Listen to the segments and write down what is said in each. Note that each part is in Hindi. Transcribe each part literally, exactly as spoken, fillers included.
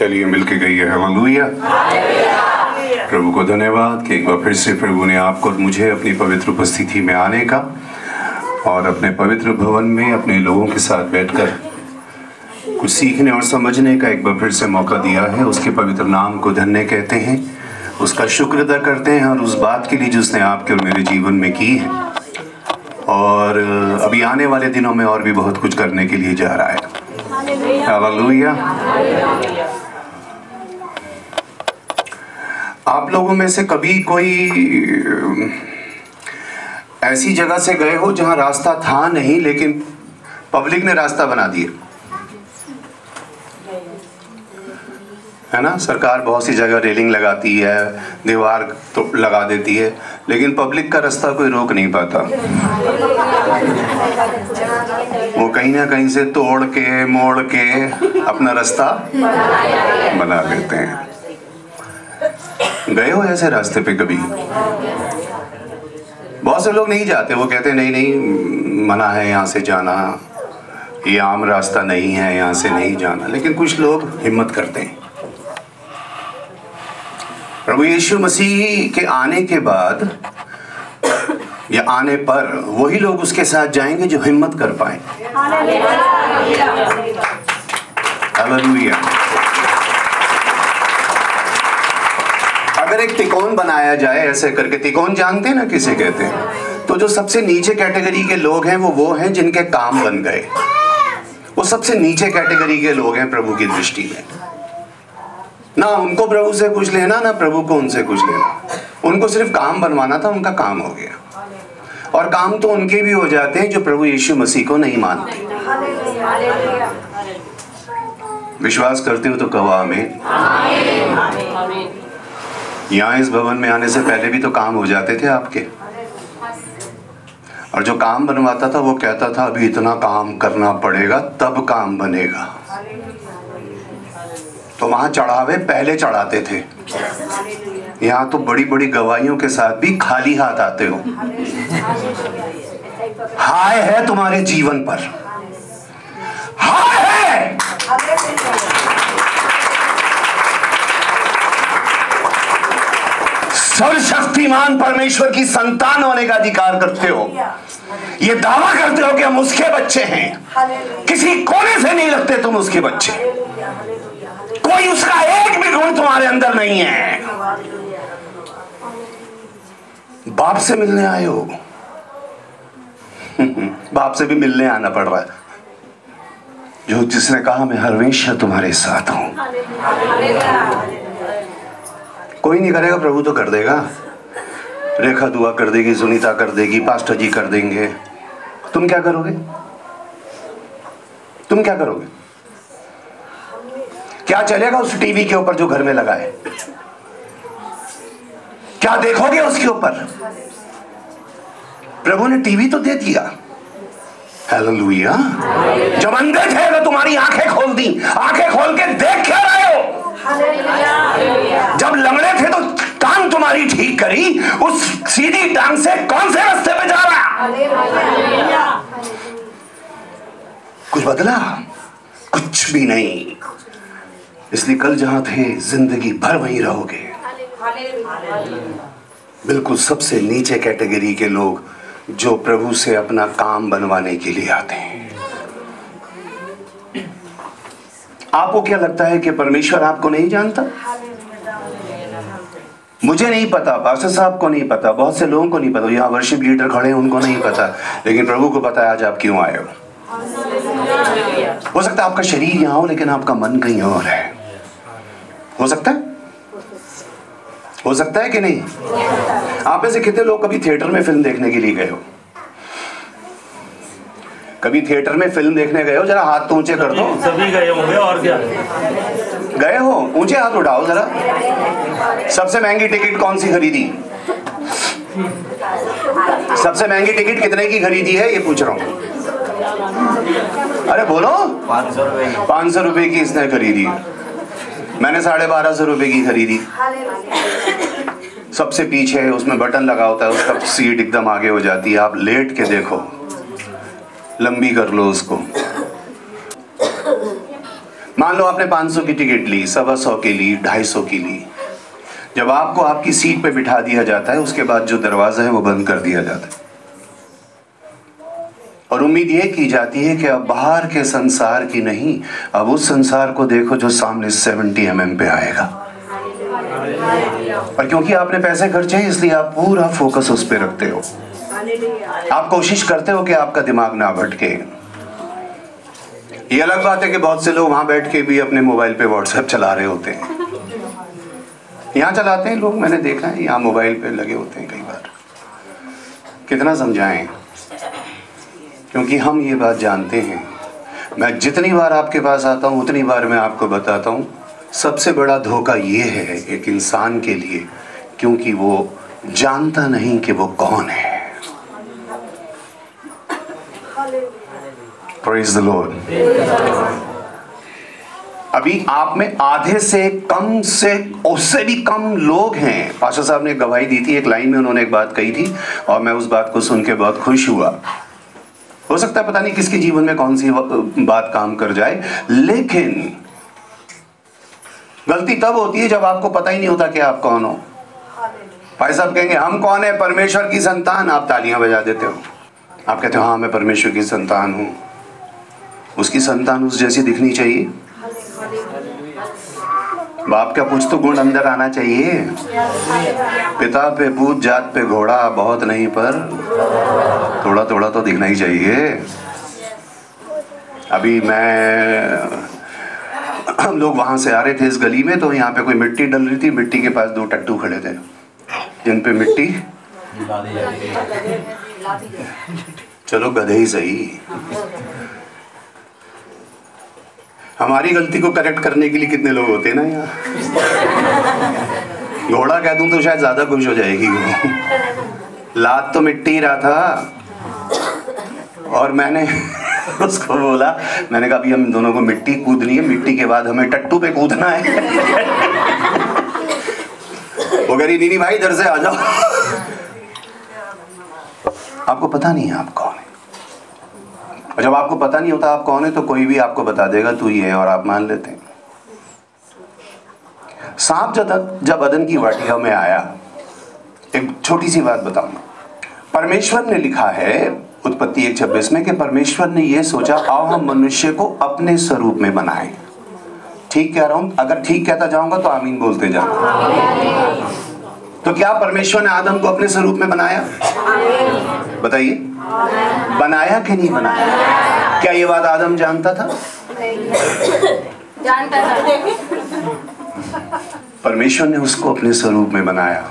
चलिए मिलके गई है। हालेलुया, प्रभु को धन्यवाद कि एक बार फिर से प्रभु ने आपको और मुझे अपनी पवित्र उपस्थिति में आने का और अपने पवित्र भवन में अपने लोगों के साथ बैठकर कुछ सीखने और समझने का एक बार फिर से मौका दिया है। उसके पवित्र नाम को धन्य कहते हैं, उसका शुक्र अदा करते हैं और उस बात के लिए जो उसने आपके और मेरे जीवन में की है, और अभी आने वाले दिनों में और भी बहुत कुछ करने के लिए जा रहा है। हालेलुया। आप लोगों में से कभी कोई ऐसी जगह से गए हो जहां रास्ता था नहीं लेकिन पब्लिक ने रास्ता बना दिया है ना? सरकार बहुत सी जगह रेलिंग लगाती है, दीवार तो लगा देती है, लेकिन पब्लिक का रास्ता कोई रोक नहीं पाता। वो कहीं ना कहीं से तोड़ के मोड़ के अपना रास्ता बना लेते हैं। गए हो ऐसे रास्ते पे कभी? बहुत से लोग नहीं जाते, वो कहते नहीं नहीं मना है यहाँ से जाना, ये आम रास्ता नहीं है, यहाँ से नहीं जाना। लेकिन कुछ लोग हिम्मत करते हैं। प्रभु यीशु मसीह के आने के बाद या आने पर वही लोग उसके साथ जाएंगे जो हिम्मत कर पाए। हालेलुया। अगर एक तिकोन बनाया जाए ऐसे करके, तिकोन जानते हैं ना किसे कहते हैं? तो जो सबसे नीचे कैटेगरी के लोग हैं वो वो हैं जिनके काम बन गए। वो सबसे नीचे कैटेगरी के लोग हैं प्रभु की दृष्टि में। ना उनको प्रभु से कुछ लेना, ना प्रभु को उनसे कुछ लेना। उनको सिर्फ काम बनवाना था, उनका काम हो गया। और काम तो उनके भी हो जाते हैं जो प्रभु यीशु मसीह को नहीं मानते। विश्वास करते हो तो कहो आमीन। यहाँ इस भवन में आने से पहले भी तो काम हो जाते थे आपके, और जो काम बनवाता था वो कहता था अभी इतना काम करना पड़ेगा तब काम बनेगा। तो वहाँ चढ़ावे पहले चढ़ाते थे, यहाँ तो बड़ी बड़ी गवाहियों के साथ भी खाली हाथ आते हो। हाय है तुम्हारे जीवन पर, हाय है। सर्वशक्तिमान परमेश्वर की संतान होने का अधिकार करते हो, ये दावा करते हो कि हम उसके बच्चे हैं, किसी कोने से नहीं लगते तुम उसके बच्चे, कोई उसका एक भी गुण तुम्हारे अंदर नहीं है। बाप से मिलने आए हो, बाप से भी मिलने आना पड़ रहा है, जो जिसने कहा मैं हमेशा तुम्हारे साथ हूं। कोई नहीं करेगा, प्रभु तो कर देगा। रेखा दुआ कर देगी, सुनीता कर देगी, पास्टर जी कर देंगे। तुम क्या करोगे? तुम क्या करोगे? क्या चलेगा उस टीवी के ऊपर जो घर में लगा है? क्या देखोगे उसके ऊपर? प्रभु ने टीवी तो दे दिया। हालेलुया। जब अंधे थे तो तुम्हारी आंखें खोल दी, आंखें खोल के देख क्या रहे हो? जब लंगड़े थे तो टांग तुम्हारी ठीक करी, उस सीधी टांग से कौन से रास्ते पे जा रहा? कुछ बदला? कुछ भी नहीं। इसलिए कल जहां थे जिंदगी भर वहीं रहोगे। बिल्कुल सबसे नीचे कैटेगरी के लोग जो प्रभु से अपना काम बनवाने के लिए आते हैं। आपको क्या लगता है कि परमेश्वर आपको नहीं जानता? मुझे नहीं पता, पास्टर साहब को नहीं पता, बहुत से लोगों को नहीं पता, यहाँ वर्शिप लीडर खड़े हैं उनको नहीं पता, लेकिन प्रभु को पता है आज आप क्यों आए हो। हो सकता है आपका शरीर यहाँ हो लेकिन आपका मन कहीं और है। हो सकता है? हो सकता है कि नहीं? आप में से कितने लोग कभी थिएटर में फिल्म देखने के लिए गए हो? कभी थिएटर में फिल्म देखने गए हो? जरा हाथ तो ऊंचे कर दो। सभी गए होंगे, और क्या गए हो? ऊंचे हाथ उठाओ जरा। सबसे महंगी टिकट कौन सी खरीदी? सबसे महंगी टिकट कितने की खरीदी है ये पूछ रहा हूँ। अरे बोलो। पाँच सौ रुपये पाँच सौ रुपये की इसने खरीदी, मैंने साढ़े बारह सौ रुपये की खरीदी। सबसे पीछे उसमें बटन लगा होता है, उसका सीट एकदम आगे हो जाती है। आप लेट के देखो, लंबी कर लो उसको। मान लो आपने पाँच सौ की टिकट ली, सवा सौ की ली, ढाई सौ की ली। जब आपको आपकी सीट पे बिठा दिया जाता है उसके बाद जो दरवाज़ा है वो बंद कर दिया जाता है और उम्मीद ये की जाती है कि अब बाहर के संसार की नहीं, अब उस संसार को देखो जो सामने सत्तर एम एम पे आएगा। और क्योंकि आपने पैसे खर्चे हैं इसलिए आप पूरा फोकस उस पे रखते हो, आप कोशिश करते हो कि आपका दिमाग ना भटके। ये अलग बात है कि बहुत से लोग वहां बैठ के भी अपने मोबाइल पे व्हाट्सएप चला रहे होते हैं। यहाँ चलाते हैं लोग, मैंने देखा है, यहाँ मोबाइल पे लगे होते हैं कई बार। कितना समझाएं, क्योंकि हम ये बात जानते हैं। मैं जितनी बार आपके पास आता हूँ उतनी बार मैं आपको बताता हूँ सबसे बड़ा धोखा ये है एक इंसान के लिए, क्योंकि वो जानता नहीं कि वो कौन है। Praise the Lord. अभी आप में आधे से कम से उससे भी कम लोग हैं। पाशा साहब ने गवाही दी थी, एक लाइन में उन्होंने एक बात कही थी और मैं उस बात को सुन के बहुत खुश हुआ। हो सकता है पता नहीं किसके जीवन में कौन सी बात काम कर जाए, लेकिन गलती तब होती है जब आपको पता ही नहीं होता कि आप कौन हो। भाई साहब कहेंगे हम कौन है, परमेश्वर की संतान, आप तालियां बजा देते हो। आप कहते हो हाँ मैं परमेश्वर की संतान हूं। उसकी संतान उस जैसी दिखनी चाहिए, बाप का कुछ तो गुण अंदर आना चाहिए। पिता पे पूत जात पे घोड़ा, बहुत नहीं पर थोड़ा थोड़ा तो दिखना ही चाहिए। अभी मैं हम लोग वहाँ से आ रहे थे इस गली में, तो यहाँ पे कोई मिट्टी डल रही थी। मिट्टी के पास दो टट्टू खड़े थे जिन पे मिट्टी, चलो गधे ही सही। हमारी गलती को करेक्ट करने के लिए कितने लोग होते हैं ना यहाँ। घोड़ा कह दूं तो शायद ज्यादा खुश हो जाएगी वो। लात तो मिट्टी ही रहा था और मैंने उसको बोला, मैंने कहा अभी हम दोनों को मिट्टी कूदनी है, मिट्टी के बाद हमें टट्टू पे कूदना है। वो कह रही नीनी भाई इधर से आ जाओ। आपको पता नहीं है आप कौन है, और जब आपको पता नहीं होता आप कौन है तो कोई भी आपको बता देगा तू ये है और आप मान लेते हैं। सांप जब जब अदन की वाटिका में आया, एक छोटी सी बात बताऊंगा। परमेश्वर ने लिखा है उत्पत्ति एक छब्बीस में कि परमेश्वर ने यह सोचा आओ हम मनुष्य को अपने स्वरूप में बनाए। ठीक कह रहा हूं? अगर ठीक कहता जाऊंगा तो आमीन बोलते जाऊंगा। तो क्या परमेश्वर ने आदम को अपने स्वरूप में बनाया? बताइए, बनाया कि नहीं बनाया? क्या ये बात आदम जानता था? जानता था। परमेश्वर ने उसको अपने स्वरूप में बनाया।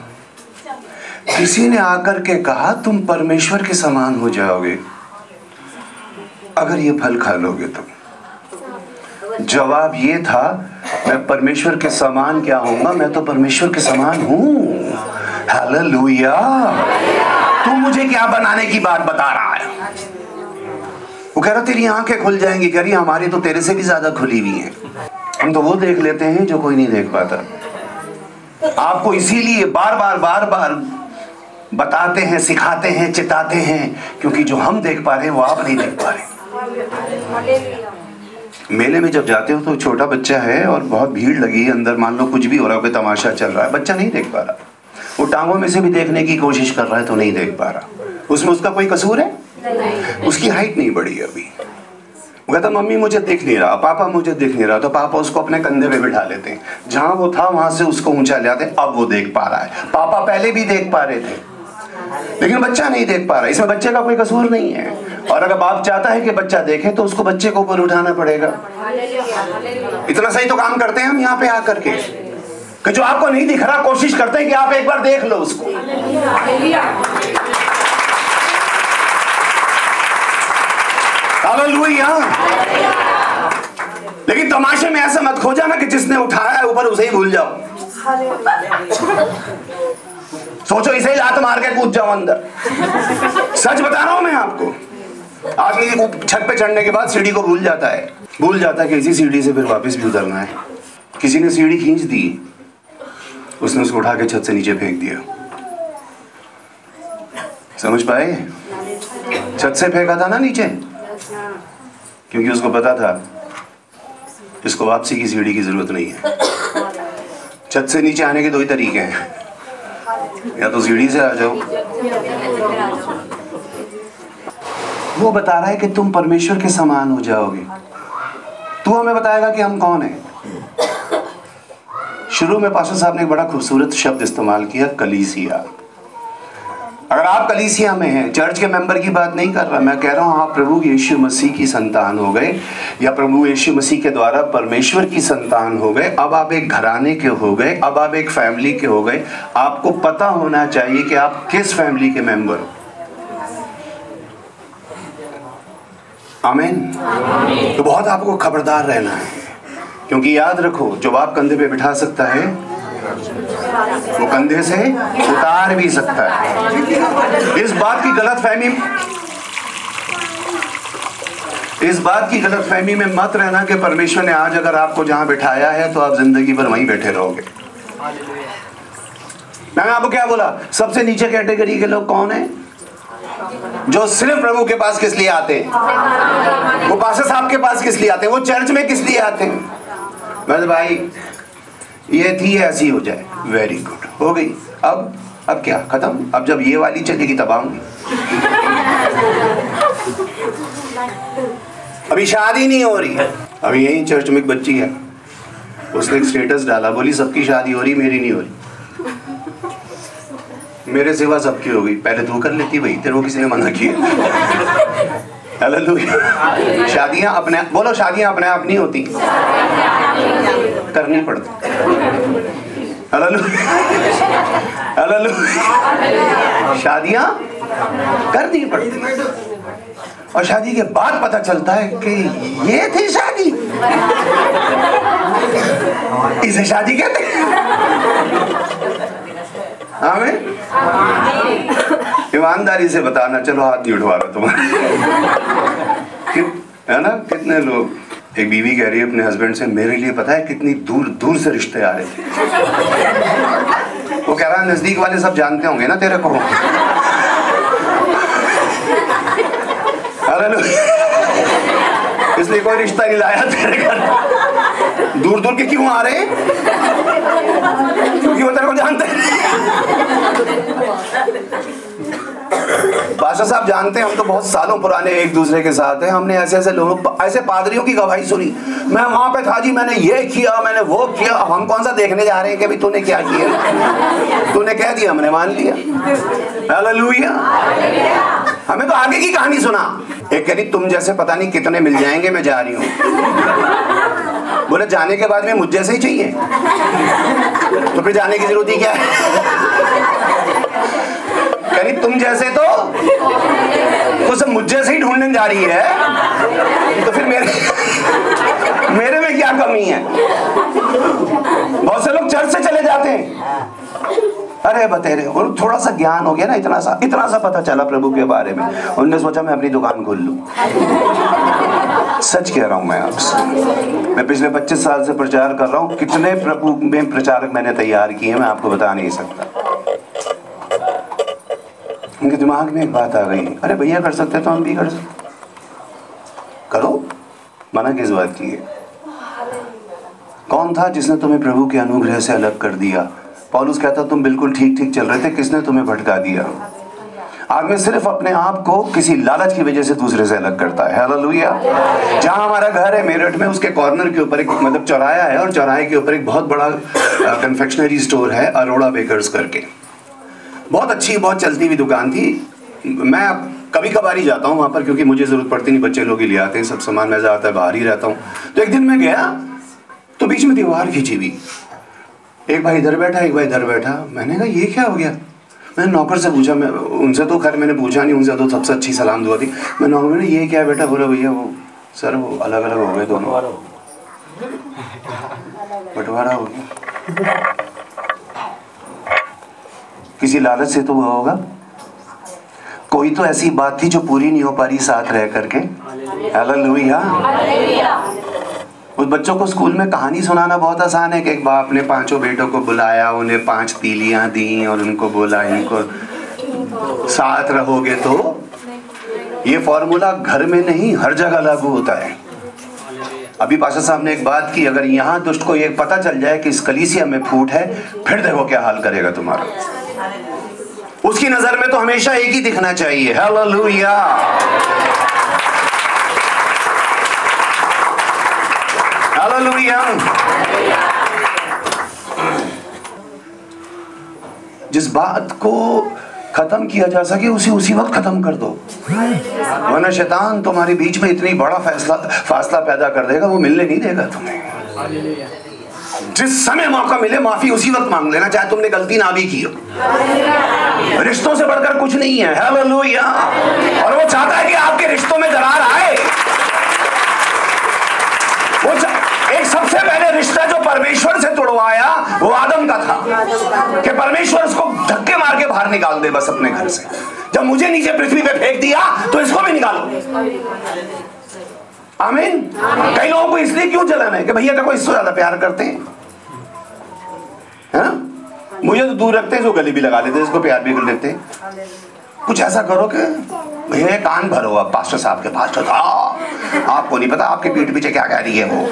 किसी ने आकर के कहा तुम परमेश्वर के समान हो जाओगे अगर ये फल खा लोगे। तुम जवाब ये था मैं परमेश्वर के समान क्या होऊंगा, मैं तो परमेश्वर के समान हूं। हालेलुया। तुम मुझे क्या बनाने की बात बता रहा है? वो कह रहा तेरी आंखें खुल जाएंगी। कह रही हमारी तो तेरे से भी ज्यादा खुली हुई है, हम तो वो देख लेते हैं जो कोई नहीं देख पाता। आपको इसीलिए बार बार बार बार बताते हैं, सिखाते हैं, चिताते हैं, क्योंकि जो हम देख पा रहे हैं वो आप नहीं देख पा रहे। मेले में जब जाते हो तो छोटा बच्चा है और बहुत भीड़ लगी है अंदर, मान लो कुछ भी हो रहा है, कोई तमाशा चल रहा है, बच्चा नहीं देख पा रहा। वो टांगों में से भी देखने की कोशिश कर रहा है तो नहीं देख पा रहा। उसमें उसका कोई कसूर है? उसकी हाइट नहीं बढ़ी है अभी। वो कहता मम्मी मुझे देख नहीं रहा, पापा मुझे देख नहीं रहा, तो पापा उसको अपने कंधे पे बिठा लेते हैं, जहाँ वो था वहाँ से उसको ऊंचा ले आते हैं, अब वो देख पा रहा है। पापा पहले भी देख पा रहे थे लेकिन बच्चा नहीं देख पा रहा। इसमें बच्चे का कोई कसूर नहीं है। और अगर बाप चाहता है कि बच्चा देखे तो उसको बच्चे को ऊपर उठाना पड़ेगा। इतना सही तो काम करते हैं हम यहाँ पे आकर के कि जो आपको नहीं दिख रहा कोशिश करते हैं कि आप एक बार देख लो उसको। लेकिन तमाशे में ऐसा मत खो जाना कि जिसने उठाया है ऊपर उसे ही भूल जाओ। सोचो इसे ही लात मार के कूद जाओ अंदर। सच बता रहा हूं मैं आपको। आदमी छत पे चढ़ने के बाद सीढ़ी को भूल जाता है, भूल जाता है कि इसी सीढ़ी से फिर वापस भी उतरना है। किसी ने सीढ़ी खींच दी, उसने उसको उठा के छत से नीचे फेंक दिया। समझ पाए? छत से फेंका था ना नीचे, क्योंकि उसको पता था इसको वापसी की सीढ़ी की ज़रूरत नहीं है। छत से नीचे आने के दो ही तरीके हैं, या तो सीढ़ी से आ जाओ। वो बता रहा है कि तुम परमेश्वर के समान हो जाओगे। तू हमें बताएगा कि हम कौन हैं। शुरू में पास्टर साहब ने एक बड़ा खूबसूरत शब्द इस्तेमाल किया, कलीसिया। अगर आप कलीसिया में हैं, चर्च के मेंबर की बात नहीं कर रहा मैं, कह रहा हूँ आप प्रभु यीशु मसीह की संतान हो गए या प्रभु यीशु मसीह के द्वारा परमेश्वर की संतान हो गए, अब आप एक घराने के हो गए, अब आप एक फैमिली के हो गए। आपको पता होना चाहिए कि आप किस फैमिली के मेंबर हो। आमीन। तो बहुत आपको खबरदार रहना है, क्योंकि याद रखो जो बाप कंधे पे बिठा सकता है वो कंधे से उतार भी सकता है। इस बात की गलतफहमी इस बात की गलतफहमी में मत रहना कि परमेश्वर ने आज अगर आपको जहां बिठाया है तो आप जिंदगी भर वहीं बैठे रहोगे। मैंने आपको क्या बोला? सबसे नीचे कैटेगरी के लोग कौन हैं? जो सिर्फ प्रभु के पास किस लिए आते हैं? वो पास्टर साहब के पास किस लिए आते हैं? वो चर्च में किस लिए आते हैं? बस भाई ये थी, ऐसी हो जाए, वेरी गुड, हो गई। अब अब क्या खत्म? अब जब ये वाली चलेगी तब आऊंगी। अभी शादी नहीं हो रही। अभी यही चर्च में एक बच्ची है, उसने एक स्टेटस डाला, बोली सबकी शादी हो रही, मेरी नहीं हो रही, मेरे सिवा सबकी हो गई। पहले तू कर लेती भाई, तेरे को किसी ने मना किया? हालेलुया। शादियां अपने बोलो, शादियां अपने आप नहीं होती, करनी पड़ती। Hallelujah hallelujah. शादियां करनी पड़ती और शादी के बाद पता चलता है कि ये थी शादी। इसे शादी कहते हैं। ईमानदारी से बताना, चलो हाथ नहीं उठवा रहा तुम्हारे, है ना? कितने लोग, एक बीवी कह रही है अपने हस्बैंड से, मेरे लिए पता है कितनी दूर दूर से रिश्ते आ रहे थे। वो कह रहा है नजदीक वाले सब जानते होंगे ना तेरे को। अरे इसलिए कोई रिश्ता नहीं लाया तेरे घर। दूर दूर के क्यों आ रहे? क्योंकि वो तेरे को जानते हैं। पास्टर साहब जानते हैं, हम तो बहुत सालों पुराने एक दूसरे के साथ हैं। हमने ऐसे ऐसे लोगों, ऐसे पादरियों की गवाही सुनी, मैं वहां पे था जी, मैंने ये किया, मैंने वो किया। हम कौन सा देखने जा रहे हैं कि अभी तूने क्या किया? तूने कह दिया, हमने मान लिया। हालेलुया। हमें तो आगे की कहानी सुना। एक कह रही तुम जैसे पता नहीं कितने मिल जाएंगे, मैं जा रही हूँ। बोले जाने के बाद में मुझ जैसे ही चाहिए, तो फिर जाने की जरूरत ही क्या है? यानी तुम जैसे तो तो सब मुझ जैसे ही ढूंढने जा रही है, तो फिर मेरे मेरे में क्या कमी है? बहुत से लोग चर्च से चले जाते हैं। अरे बतेरे, और थोड़ा सा ज्ञान हो गया ना, इतना सा इतना सा पता चला प्रभु के बारे में, उन्होंने सोचा मैं अपनी दुकान खोल लूं। सच कह रहा हूं मैं आपसे, मैं पिछले पच्चीस साल से प्रचार कर रहा हूं। कितने प्रभु में प्रचारक मैंने तैयार किए मैं आपको बता नहीं सकता। उनके दिमाग में एक बात आ गई, अरे भैया कर सकते तो हम भी कर सकते, करो। मना किस बात की है? कौन था जिसने तुम्हें प्रभु के अनुग्रह से अलग कर दिया? पौलुस कहता तुम बिल्कुल ठीक ठीक चल रहे थे, किसने तुम्हें भटका दिया? आदमी सिर्फ अपने आप को किसी लालच की वजह से दूसरे से अलग करता है। हालेलुया। जहाँ हमारा घर है मेरठ में, उसके कॉर्नर के ऊपर एक मतलब चौराया है, और चौराहे के ऊपर एक बहुत बड़ा कन्फेक्शनरी स्टोर है, अरोड़ा बेकर्स करके। बहुत अच्छी, बहुत चलती हुई दुकान थी। मैं कभी कभार ही जाता हूँ वहाँ पर, क्योंकि मुझे ज़रूरत पड़ती नहीं, बच्चे लोग ही ले आते हैं सब सामान, मैं ज़्यादातर बाहर ही रहता हूँ। तो एक दिन मैं गया तो बीच में दीवार खींची हुई, एक भाई इधर बैठा, एक भाई इधर बैठा। मैंने कहा ये क्या हो गया? मैंने नौकर से पूछा, मैं उनसे तो खैर मैंने पूछा नहीं, उनसे तो सबसे अच्छी सलाम दुआ थी। मैं नौकर ने ये क्या बेटा? बोला भैया वो सर वो अलग अलग हो गए दोनों, बंटवारा हो गया। किसी लालच से तो हुआ होगा, कोई तो ऐसी बात थी जो पूरी नहीं हो पा रही साथ रह करके। हालेलुया। उस बच्चों को स्कूल में कहानी सुनाना बहुत आसान है कि एक बाप ने पांचों बेटों को बुलाया, उन्हें पांच तीलियां दी और उनको बोला इनको साथ रहोगे। तो ये फॉर्मूला घर में नहीं, हर जगह लागू होता है। अभी पाशा साहब ने एक बात की, अगर यहाँ दुष्ट को ये पता चल जाए कि इस कलीसिया में फूट है, फिर देखो क्या हाल करेगा तुम्हारा। उसकी नजर में तो हमेशा एक ही दिखना चाहिए। हालेलुया। हालेलुया। जिस बात को खत्म किया जा सके उसी उसी वक्त खत्म कर दो, वरना शैतान तुम्हारे बीच में इतनी बड़ा फैसला फासला पैदा कर देगा, वो मिलने नहीं देगा तुम्हें। जिस समय मौका मिले माफी उसी वक्त मांग लेना, चाहे तुमने गलती ना भी की हो। रिश्तों से बढ़कर कुछ नहीं है। हालेलुया। और वो चाहता है कि आपके रिश्तों में दरार आए। वो एक सबसे पहले रिश्ता जो परमेश्वर से तोड़वाया वो आदम का था कि परमेश्वर उसको धक्के मार के बाहर निकाल दे बस अपने घर से। जब मुझे नीचे पृथ्वी पे फेंक दिया तो इसको भी निकालो। आमीन। कई लोगों को इसलिए क्यों जलन है कि भैया का कोई इससे ज्यादा प्यार करते हैं, हा? मुझे तो दूर रखते हैं, इसको गले भी लगा लेते हैं, इसको प्यार भी कर लेते हैं। कुछ ऐसा करो कि भैया कान भरो आप पास्टर साहब के पास, आपको नहीं पता आपके पीठ पीछे क्या कह रही है वो।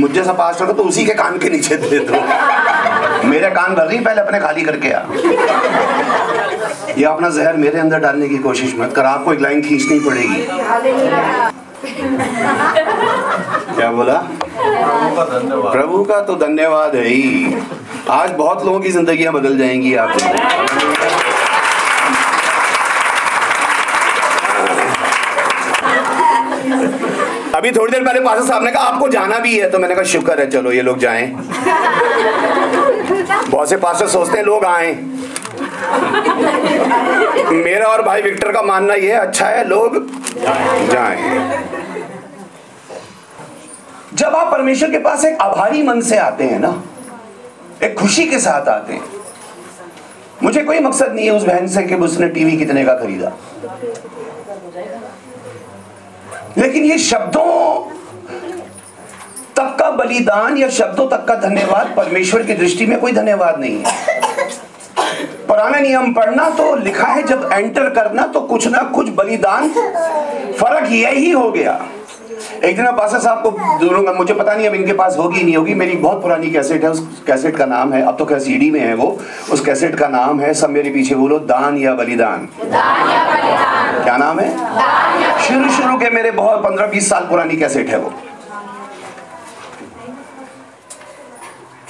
मुझ जैसा पास्टर को तो उसी के कान के नीचे दे दो। मेरे कान भर रही, पहले अपने खाली करके आ। ये अपना जहर मेरे अंदर डालने की कोशिश मत कर, आपको एक लाइन खींचनी पड़ेगी। क्या बोला? प्रभु का तो धन्यवाद है ही। आज बहुत लोगों की जिंदगियां बदल जाएंगी। आप अभी थोड़ी देर पहले पास्टर साहब ने कहा आपको जाना भी है, तो मैंने कहा शुक्र है, चलो ये लोग जाएं। बहुत से पास्टर सोचते हैं लोग आए। मेरा और भाई विक्टर का मानना यह है अच्छा है लोग जाएं। जब आप परमेश्वर के पास एक आभारी मन से आते हैं ना, एक खुशी के साथ आते हैं। मुझे कोई मकसद नहीं है उस बहन से कि उसने टीवी कितने का खरीदा, लेकिन ये शब्दों तक का बलिदान या शब्दों तक का धन्यवाद परमेश्वर की दृष्टि में कोई धन्यवाद नहीं है। पुराना नियम पढ़ना तो लिखा है जब एंटर करना तो कुछ ना कुछ बलिदान, फर्क यही हो गया। एक दिन पास्टर साहब को दूंगा, मुझे पता नहीं अब इनके पास होगी नहीं होगी, मेरी बहुत पुरानी कैसेट है, उस कैसेट का नाम है, अब तो कैसे सीडी में है वो, उस कैसेट का नाम है, सब मेरे पीछे बोलो, दान या बलिदान। क्या नाम है? शुरू शुरू के मेरे बहुत पंद्रह बीस साल पुरानी कैसेट है वो।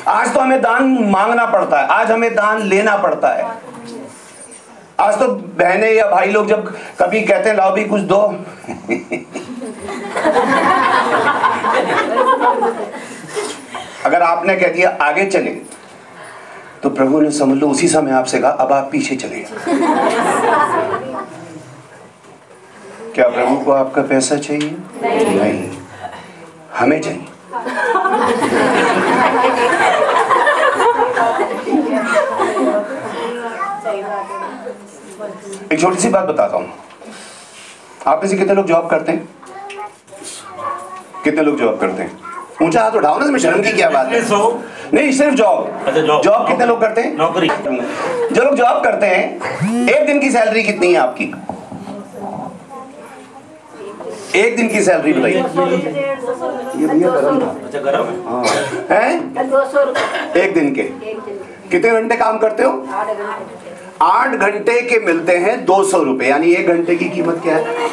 आज तो हमें दान मांगना पड़ता है, आज हमें दान लेना पड़ता है। आज तो बहने या भाई लोग जब कभी कहते हैं लाओ भी कुछ दो, अगर आपने कह दिया आगे चले तो प्रभु ने समझ लो उसी समय आपसे कहा अब आप पीछे चले। क्या प्रभु को आपका पैसा चाहिए? नहीं, नहीं। हमें चाहिए। एक छोटी सी बात बताता हूं, आप में से कितने लोग जॉब करते हैं? कितने लोग जॉब करते हैं? ऊंचा हाथ उठाओ ना, इसमें शर्म की क्या बात है। नहीं सिर्फ जॉब, जॉब कितने लोग करते हैं? नौकरी जो लोग जॉब करते हैं, एक दिन की सैलरी कितनी है आपकी? एक दिन की सैलरी बताइए। ये भैया गरम है। गरम है। हैं? दो सौ रुपये एक दिन के। कितने घंटे काम करते हो? आठ घंटे के मिलते हैं दो सौ रुपये, यानी एक घंटे की कीमत क्या है?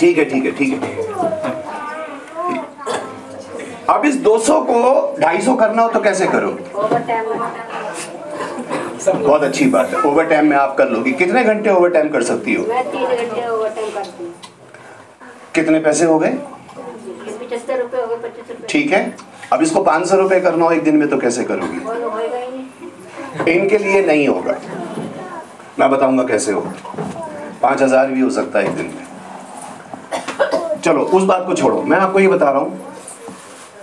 ठीक है ठीक है ठीक है। अब इस दो सौ को ढाई सौ करना हो तो कैसे करो? बहुत अच्छी बात है, ओवर टाइम में आप कर लोगी। कितने घंटे ओवर टाइम कर सकती हो? मैं तीन घंटे ओवर टाइम करती हूँ। कितने पैसे हो गए? पचहत्तर रुपए हो गए, पच्चीस रुपए। ठीक है, अब इसको पाँच सौ रुपए करना हो एक दिन में तो कैसे करोगी? इनके लिए नहीं होगा, मैं बताऊंगा कैसे होगा। पाँच हजार भी हो सकता है एक दिन में। चलो उस बात को छोड़ो, मैं आपको ये बता रहा हूँ,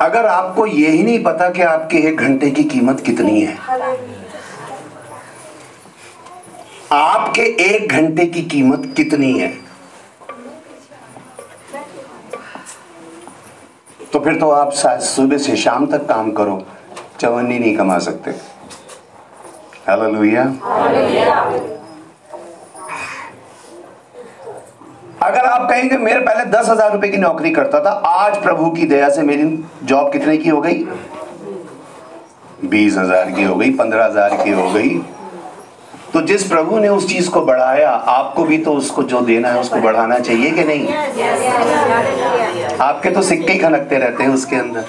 अगर आपको ये ही नहीं पता कि आपके एक घंटे की कीमत कितनी है, आपके एक घंटे की कीमत कितनी है, तो फिर तो आप सुबह से शाम तक काम करो, चवन्नी नहीं कमा सकते। हालेलुया। कहेंगे मेरे पहले दस हजार रुपए की नौकरी करता था, आज प्रभु की दया से मेरी जॉब कितने की हो गई, बीस हजार की हो गई, पंद्रह हजार की हो गई। तो जिस प्रभु ने उस चीज को बढ़ाया, आपको भी तो उसको जो देना है उसको बढ़ाना चाहिए कि नहीं? आपके तो सिक्के ही खनकते रहते हैं उसके अंदर।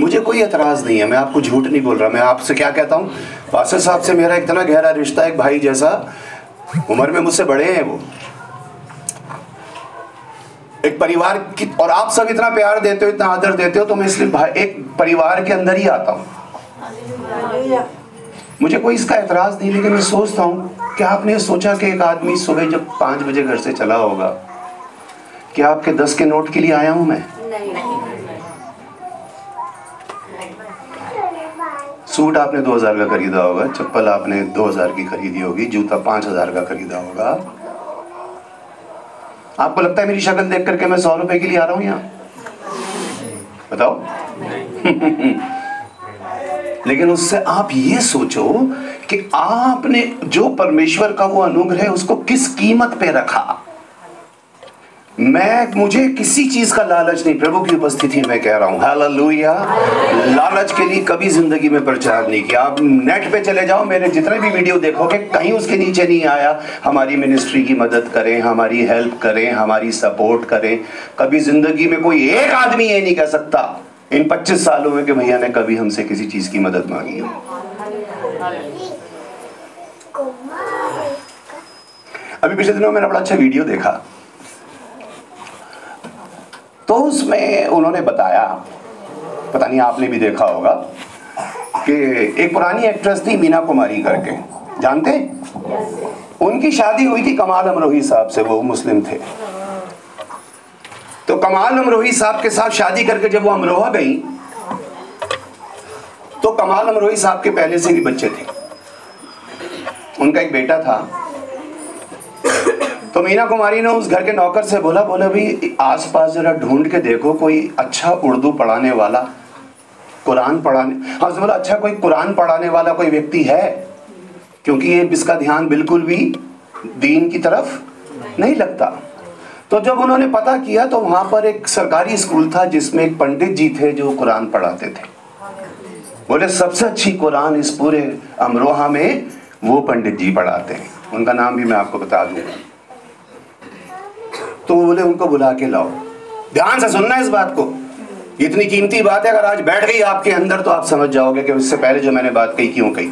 मुझे कोई एतराज नहीं है, मैं आपको झूठ नहीं बोल रहा। मैं आपसे क्या कहता हूँ, पास्टर साहब से मेरा इतना गहरा रिश्ता है, एक भाई जैसा, उम्र में मुझसे बड़े हैं वो, एक परिवार की, और आप सब इतना प्यार देते हो, इतना आदर देते हो, तो मैं इसलिए एक परिवार के अंदर ही आता हूँ। मुझे कोई इसका एतराज नहीं, लेकिन मैं सोचता हूँ कि आपने सोचा कि एक आदमी सुबह जब पाँच बजे घर से चला होगा, क्या आपके दस के नोट के लिए आया हूँ मैं? सूट आपने दो हजार का खरीदा होगा, चप्पल आपने दो हजार की खरीदी होगी, जूता पाँच हजार का खरीदा होगा। आपको लगता है मेरी शक्ल देख करके मैं सौ रुपए के लिए आ रहा हूँ यहाँ? बताओ। लेकिन उससे आप ये सोचो कि आपने जो परमेश्वर का वो अनुग्रह है उसको किस कीमत पे रखा। मैं मुझे किसी चीज का लालच नहीं, प्रभु की उपस्थिति में कह रहा हूँ, हालेलुया। लालच के लिए कभी जिंदगी में प्रचार नहीं किया। आप नेट पे चले जाओ, मेरे जितने भी वीडियो देखोगे कहीं उसके नीचे नहीं आया हमारी मिनिस्ट्री की मदद करें, हमारी हेल्प करें, हमारी सपोर्ट करें। कभी जिंदगी में कोई एक आदमी ये नहीं कह सकता इन पच्चीस सालों में कि भैया ने कभी हमसे किसी चीज की मदद मांगी हो। अभी पिछले दिनों मैंने बड़ा अच्छा वीडियो देखा, तो उसमें उन्होंने बताया, पता नहीं आपने भी देखा होगा, कि एक पुरानी एक्ट्रेस थी मीना कुमारी करके, जानते? उनकी शादी हुई थी कमाल अमरोही साहब से, वो मुस्लिम थे। तो कमाल अमरोही साहब के साथ शादी करके जब वो अमरोहा गई, तो कमाल अमरोही साहब के पहले से भी बच्चे थे, उनका एक बेटा था। तो मीना कुमारी ने उस घर के नौकर से बोला, बोला भाई आसपास जरा ढूंढ के देखो कोई अच्छा उर्दू पढ़ाने वाला, कुरान पढ़ाने, हाँ बोला अच्छा कोई कुरान पढ़ाने वाला कोई व्यक्ति है, क्योंकि ये इसका ध्यान बिल्कुल भी दीन की तरफ नहीं लगता। तो जब उन्होंने पता किया तो वहां पर एक सरकारी स्कूल था जिसमें एक पंडित जी थे जो कुरान पढ़ाते थे। बोले सबसे अच्छी कुरान इस पूरे अमरोहा में वो पंडित जी पढ़ाते हैं, उनका नाम भी मैं आपको बता दूंगा। तो बोले उनको बुला के लाओ। ध्यान से सुनना इस बात को, इतनी कीमती बात है, अगर आज बैठ गई आपके अंदर तो आप समझ जाओगे कि उससे पहले जो मैंने बात कही क्यों कही।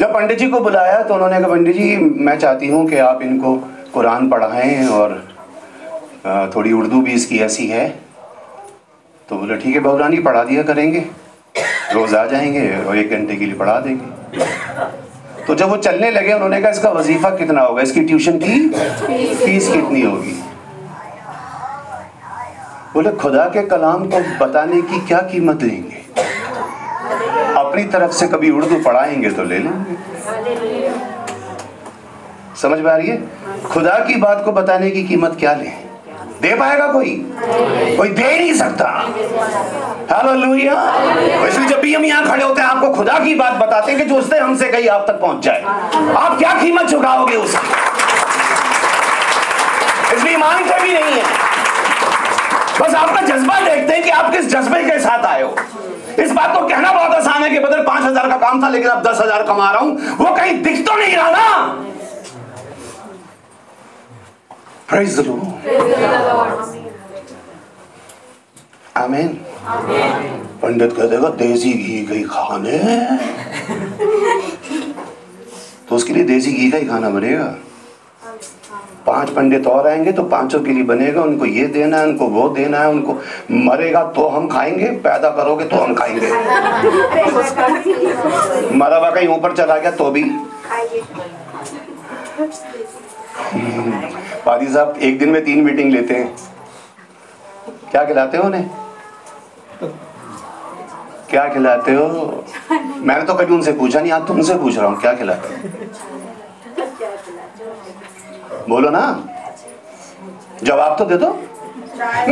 जब पंडित जी को बुलाया तो उन्होंने कहा पंडित जी मैं चाहती हूँ कि आप इनको कुरान पढ़ाएं और थोड़ी उर्दू भी इसकी ऐसी है। तो बोला ठीक है बाबूरानी, पढ़ा दिया करेंगे, रोज़ आ जाएंगे और एक घंटे के लिए पढ़ा देंगे। तो जब वो चलने लगे उन्होंने कहा इसका वजीफा कितना होगा, इसकी ट्यूशन की फीस कितनी होगी? बोले खुदा के कलाम को बताने की क्या कीमत लेंगे, अपनी तरफ से कभी उर्दू पढ़ाएंगे तो ले लेंगे। समझ में आ रही है? खुदा की बात को बताने की कीमत क्या ले? दे पाएगा कोई? कोई दे नहीं सकता। हालेलुया। इसलिए जब भी हम यहाँ खड़े होते हैं आपको खुदा की बात बताते हैं कि जो उसने हमसे कही आप तक पहुंच जाए, आप क्या कीमत चुकाओगे उसकी? इसलिए मानते भी नहीं है, बस आपका जज्बा देखते हैं कि आप किस जज्बे के साथ आए हो। इस बात को कहना बहुत आसान है कि बदल पांच हजार का काम था लेकिन अब दस हजार कमा रहा हूं, वो कहीं दिख तो नहीं रहा ना। Praise the Lord. Amen. पंडित कह देगा देसी घी का ही खाने तो उसके लिए देसी घी का ही खाना बनेगा। पांच पंडित और आएंगे तो पांचों के लिए बनेगा, उनको ये देना है, उनको वो देना है, उनको मरेगा तो हम खाएंगे, पैदा करोगे तो हम खाएंगे, मरा हुआ कहीं ऊपर चला गया तो भी। पादी साहब एक दिन में तीन मीटिंग लेते हैं, क्या खिलाते हो उन्हें, क्या खिलाते हो? मैंने तो कभी उनसे पूछा नहीं, आज तुमसे पूछ रहा हूँ क्या खिलाते हो? बोलो ना, जवाब तो दे दो।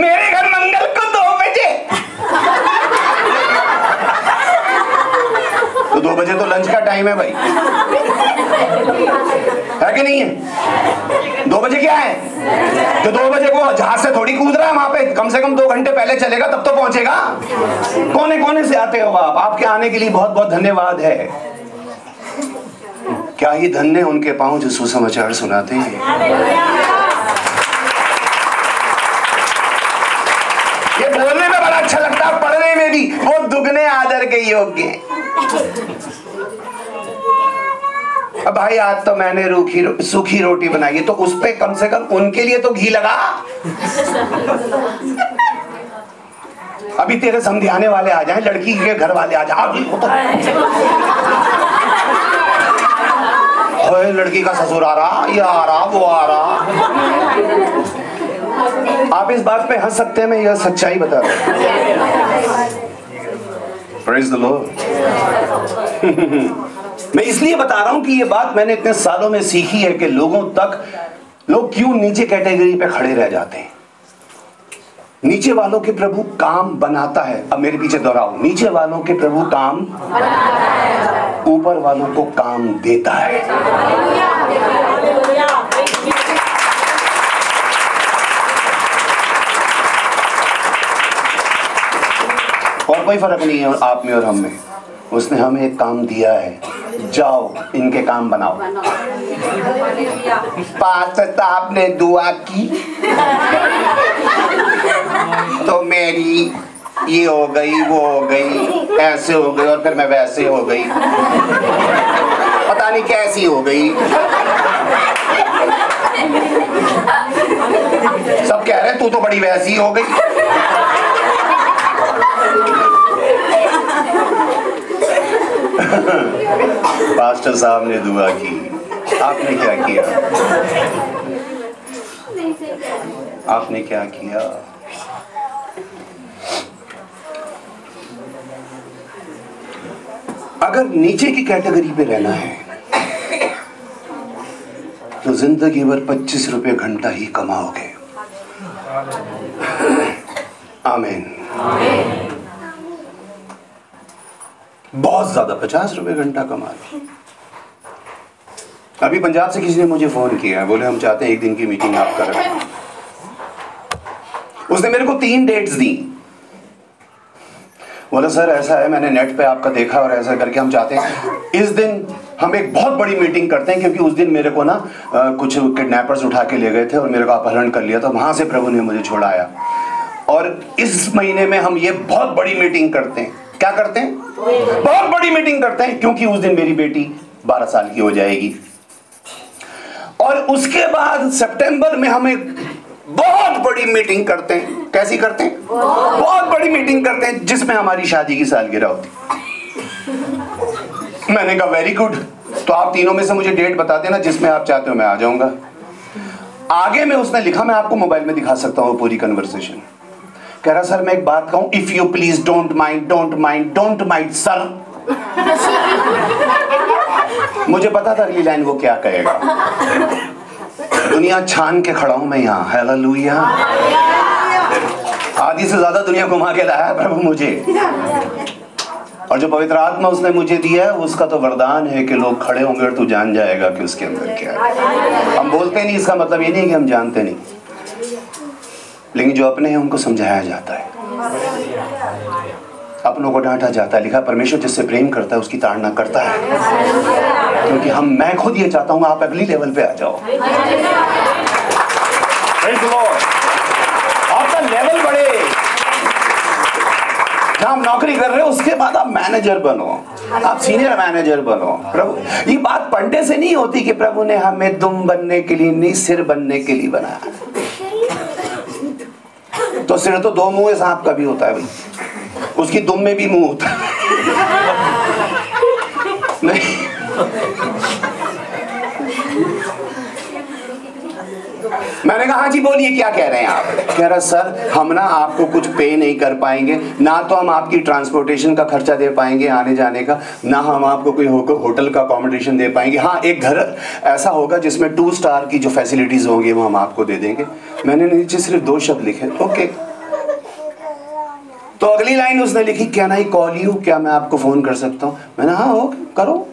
मेरे घर मंगल को दो बजे तो दो बजे तो लंच का टाइम है भाई। है कि नहीं है? दो बजे क्या है तो दो बजे वो जहाज से थोड़ी कूद रहा है, वहां पे कम से कम दो घंटे पहले चलेगा तब तो पहुंचेगा। कोने कोने से आते हो आप, आपके आने के लिए बहुत बहुत धन्यवाद है। क्या ही धन्य उनके पांव जो सुसमाचार सुनाते हैं। ये बोलने में बड़ा अच्छा लगता है, पढ़ने में भी वो दुगने आदर के योग्य हैं। अब भाई आज तो मैंने रूखी रो, सूखी रोटी बनाई है तो उस पे कम से कम उनके लिए तो घी लगा। अभी तेरे समझाने वाले आ जाएं, लड़की के घर वाले आ जाए, लड़की का ससुर आ रहा, ये आ रहा, वो आ रहा। आप इस बात पे हंस सकते हैं, मैं यह सच्चाई बता रहा हूं। Praise the Lord. मैं इसलिए बता रहा हूं कि ये बात मैंने इतने सालों में सीखी है कि लोगों तक लोग क्यों नीचे कैटेगरी पे खड़े रह जाते हैं। नीचे वालों के प्रभु काम बनाता है। अब मेरे पीछे दोहराओ, नीचे वालों के प्रभु काम बनाता है, ऊपर वालों को काम देता है। और कोई फर्क नहीं है आप में और हम में, उसने हमें एक काम दिया है, जाओ इनके काम बनाओ। पास्टर साहब ने दुआ की तो मेरी ये हो गई, वो हो गई, ऐसे हो गई और फिर मैं वैसे हो गई, पता नहीं कैसी हो गई। सब कह रहे तू तो बड़ी वैसी हो गई। पास्टर साहब ने दुआ की, आपने क्या किया? आपने क्या किया? अगर नीचे की कैटेगरी पे रहना है तो जिंदगी भर पच्चीस रुपए घंटा ही कमाओगे। आमीन। बहुत ज्यादा पचास रुपए घंटा कमा रहे। अभी पंजाब से किसी ने मुझे फोन किया, बोले हम चाहते हैं एक दिन की मीटिंग आप करें। उसने मेरे को तीन डेट्स दी, बोला सर ऐसा है मैंने नेट पे आपका देखा और ऐसा करके हम चाहते हैं इस दिन हम एक बहुत बड़ी मीटिंग करते हैं, क्योंकि उस दिन मेरे को ना आ, कुछ किडनैपर्स उठा के ले गए थे और मेरे को अपहरण कर लिया था, वहां से प्रभु ने मुझे छुड़ाया और इस महीने में हम ये बहुत बड़ी मीटिंग करते हैं। क्या करते हैं? बहुत बड़ी मीटिंग करते हैं क्योंकि उस दिन मेरी बेटी बारह साल की हो जाएगी। और उसके बाद सितंबर में हम एक बहुत बड़ी मीटिंग करते हैं। कैसी करते हैं? बहुत बड़ी मीटिंग करते हैं जिसमें हमारी शादी की सालगिरह होती। मैंने कहा वेरी गुड, तो आप तीनों में से मुझे डेट बता देना जिसमें आप चाहते हो, मैं आ जाऊंगा। आगे में उसने लिखा, मैं आपको मोबाइल में दिखा सकता हूँ पूरी कन्वर्सेशन। कह रहा सर मैं एक बात कहूं, if you please don't mind don't mind don't mind sir. मुझे पता था अगली लाइन वो क्या कहेगा। दुनिया छान के खड़ा हूं मैं यहाँ। हालेलुया। आधी से ज्यादा दुनिया घुमा के लाया प्रभु मुझे, और जो पवित्र आत्मा उसने मुझे दिया है उसका तो वरदान है कि लोग खड़े होंगे और तू जान जाएगा कि उसके अंदर क्या है। हम बोलते नहीं, इसका मतलब ये नहीं कि हम जानते नहीं, लेकिन जो अपने हैं उनको समझाया जाता है, अपनों को डांटा जाता है। लिखा परमेश्वर जिससे प्रेम करता है उसकी ताड़ना करता है। क्योंकि हम मैं खुद ये चाहता हूं आप अगली लेवल पे आ जाओ। आपका लेवल बढ़े, जहां आप नौकरी कर रहे हो उसके बाद आप मैनेजर बनो, आप सीनियर मैनेजर बनो। प्रभु ये बात पंडे से नहीं होती कि प्रभु ने हमें दुम बनने के लिए नहीं, सिर बनने के लिए बनाया। तो सिर तो दो मुंह है, सांप का भी होता है भाई, उसकी दुम में भी मुंह होता है। नहीं मैंने कहा हाँ जी बोलिए क्या कह रहे हैं आप? कह रहा सर हम ना आपको कुछ पे नहीं कर पाएंगे, ना तो हम आपकी ट्रांसपोर्टेशन का खर्चा दे पाएंगे आने जाने का, ना हम आपको कोई हो, होटल का अकोमोडेशन दे पाएंगे। हाँ एक घर ऐसा होगा जिसमें टू स्टार की जो फैसिलिटीज होंगी वो हम आपको दे देंगे। मैंने नीचे सिर्फ दो शब्द लिखे, ओके। तो अगली लाइन उसने लिखी कैन आई कॉल यू, क्या मैं आपको फोन कर सकता हूँ? मैंने हाँ हो करो।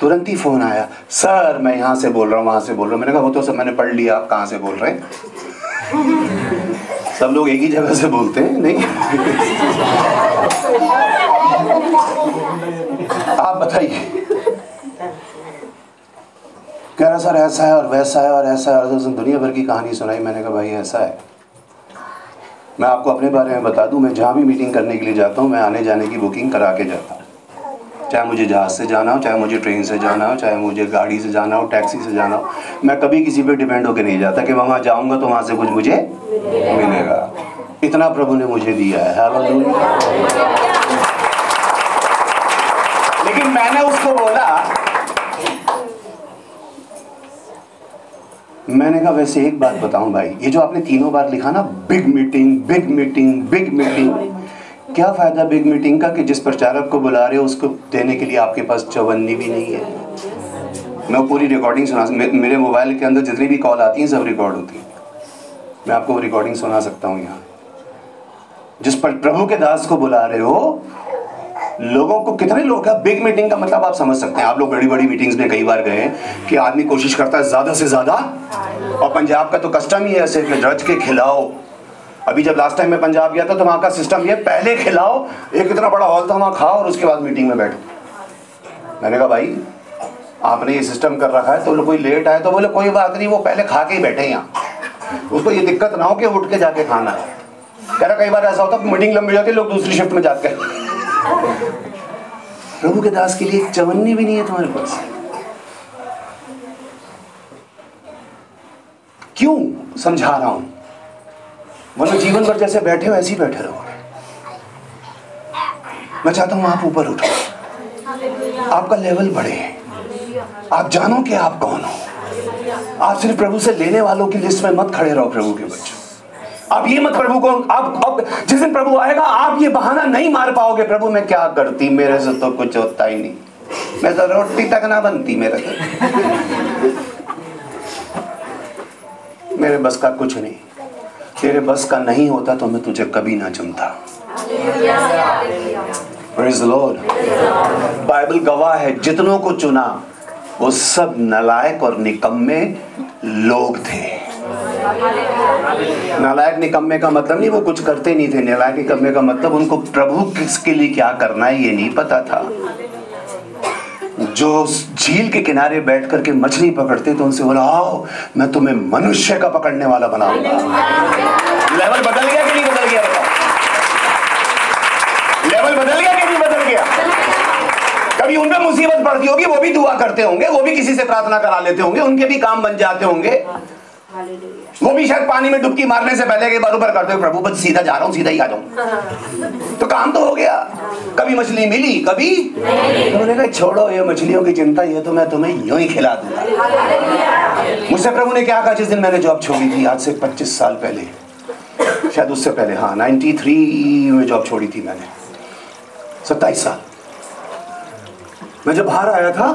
तुरंत ही फ़ोन आया, सर मैं यहाँ से बोल रहा हूँ वहाँ से बोल रहा हूँ। मैंने कहा वो तो सब मैंने पढ़ लिया, आप कहाँ से बोल रहे हैं? सब लोग एक ही जगह से बोलते हैं, नहीं? आप बताइए। कह रहा सर ऐसा है और वैसा है और ऐसा है और उसने दुनिया भर की कहानी सुनाई। मैंने कहा भाई ऐसा है, मैं आपको अपने बारे में बता दूं, मैं जहाँ भी मीटिंग करने के लिए जाता हूँ मैं आने जाने की बुकिंग करा के जाता हूँ। चाहे मुझे जहाज़ से जाना हो, चाहे मुझे ट्रेन से जाना हो, चाहे मुझे गाड़ी से जाना हो, टैक्सी से जाना हो, मैं कभी किसी पर डिपेंड होकर नहीं जाता कि वहाँ जाऊँगा तो वहाँ से कुछ मुझे मिलेगा। इतना प्रभु ने मुझे दिया है, लेकिन मैंने उसको बोला, मैंने कहा वैसे एक बात बताऊं भाई, ये जो आपने तीनों बार लिखा ना big meeting big meeting big meeting, क्या फ़ायदा बिग मीटिंग का कि जिस प्रचारक को बुला रहे हो उसको देने के लिए आपके पास चौबन्नी भी नहीं है। मैं पूरी रिकॉर्डिंग सुना, मे, मेरे मोबाइल के अंदर जितनी भी कॉल आती हैं सब रिकॉर्ड होती है। मैं आपको वो रिकॉर्डिंग सुना सकता हूँ यहाँ। जिस पर प्रभु के दास को बुला रहे हो, लोगों को कितने लोग का बिग मीटिंग का मतलब आप समझ सकते हैं। आप लोग बड़ी बड़ी मीटिंग्स में कई बार गए हैं कि आदमी कोशिश करता है ज़्यादा से ज़्यादा, और पंजाब का तो कस्टम ही ऐसे कि रज के खिलाओ। अभी जब लास्ट टाइम मैं पंजाब गया था तो वहाँ का सिस्टम ये, पहले खिलाओ, एक इतना बड़ा हॉल था वहाँ, खाओ और उसके बाद मीटिंग में बैठो। मैंने कहा भाई आपने ये सिस्टम कर रखा है तो कोई लेट आए तो बोले कोई बात नहीं, वो पहले खा के ही बैठे यहाँ, उसको ये दिक्कत ना हो कि उठ के जाके खाना है। कह रहा कई बार ऐसा होता है मीटिंग लंबी जाती है, लोग दूसरी शिफ्ट में जाते हैं। प्रभु के दास के लिए एक चवन्नी भी नहीं है तुम्हारे पास, क्यों? समझा रहा हूं, वरना जीवन भर जैसे बैठे हो ऐसे ही बैठे रहो। मैं चाहता हूं आप ऊपर उठो, आपका लेवल बढ़े, आप जानो कि आप कौन हो। आप सिर्फ प्रभु से लेने वालों की लिस्ट में मत खड़े रहो। प्रभु के बच्चों, आप ये मत प्रभु को आप, आप जिस दिन प्रभु आएगा आप ये बहाना नहीं मार पाओगे, प्रभु मैं क्या करती, मेरे से तो कुछ होता ही नहीं, मैं तो रोटी तक ना बनती, मेरे मेरे बस का कुछ नहीं। तेरे बस का नहीं होता तो मैं तुझे कभी ना चुनता। Praise the Lord. बाइबल गवाह है जितनों को चुना वो सब नालायक और निकम्मे लोग थे। नालायक निकम्मे का मतलब नहीं वो कुछ करते नहीं थे, नालायक निकम्मे का मतलब उनको प्रभु किसके लिए क्या करना है ये नहीं पता था। जो झील के किनारे बैठ करके मछली पकड़ते तो उनसे बोला आओ मैं तुम्हें मनुष्य का पकड़ने वाला बनाऊंगा। लेवल बदल गया कि नहीं बदल गया? लेवल बदल गया कि नहीं बदल गया? कभी उन पर मुसीबत पड़ती होगी, वो भी दुआ करते होंगे, वो भी किसी से प्रार्थना करा लेते होंगे, उनके भी काम बन जाते होंगे, वो भी शायद पानी में डुबकी मारने से पहले के बार ऊपर करते हो प्रभु बस सीधा जा रहा हूँ, सीधा ही आ जाऊँ, तो काम तो हो गया। कभी मछली मिली, कभी उन्होंने कहा छोड़ो ये मछलियों की चिंता, ये तो मैं तुम्हें यूं ही खिला दूंगा। मुझसे प्रभु ने क्या कहा जिस दिन मैंने जॉब छोड़ी थी, आज से पच्चीस साल पहले, शायद उससे पहले, हाँ नाइन्टी थ्री में जॉब छोड़ी थी मैंने, सत्ताईस साल। मैं जब बाहर आया था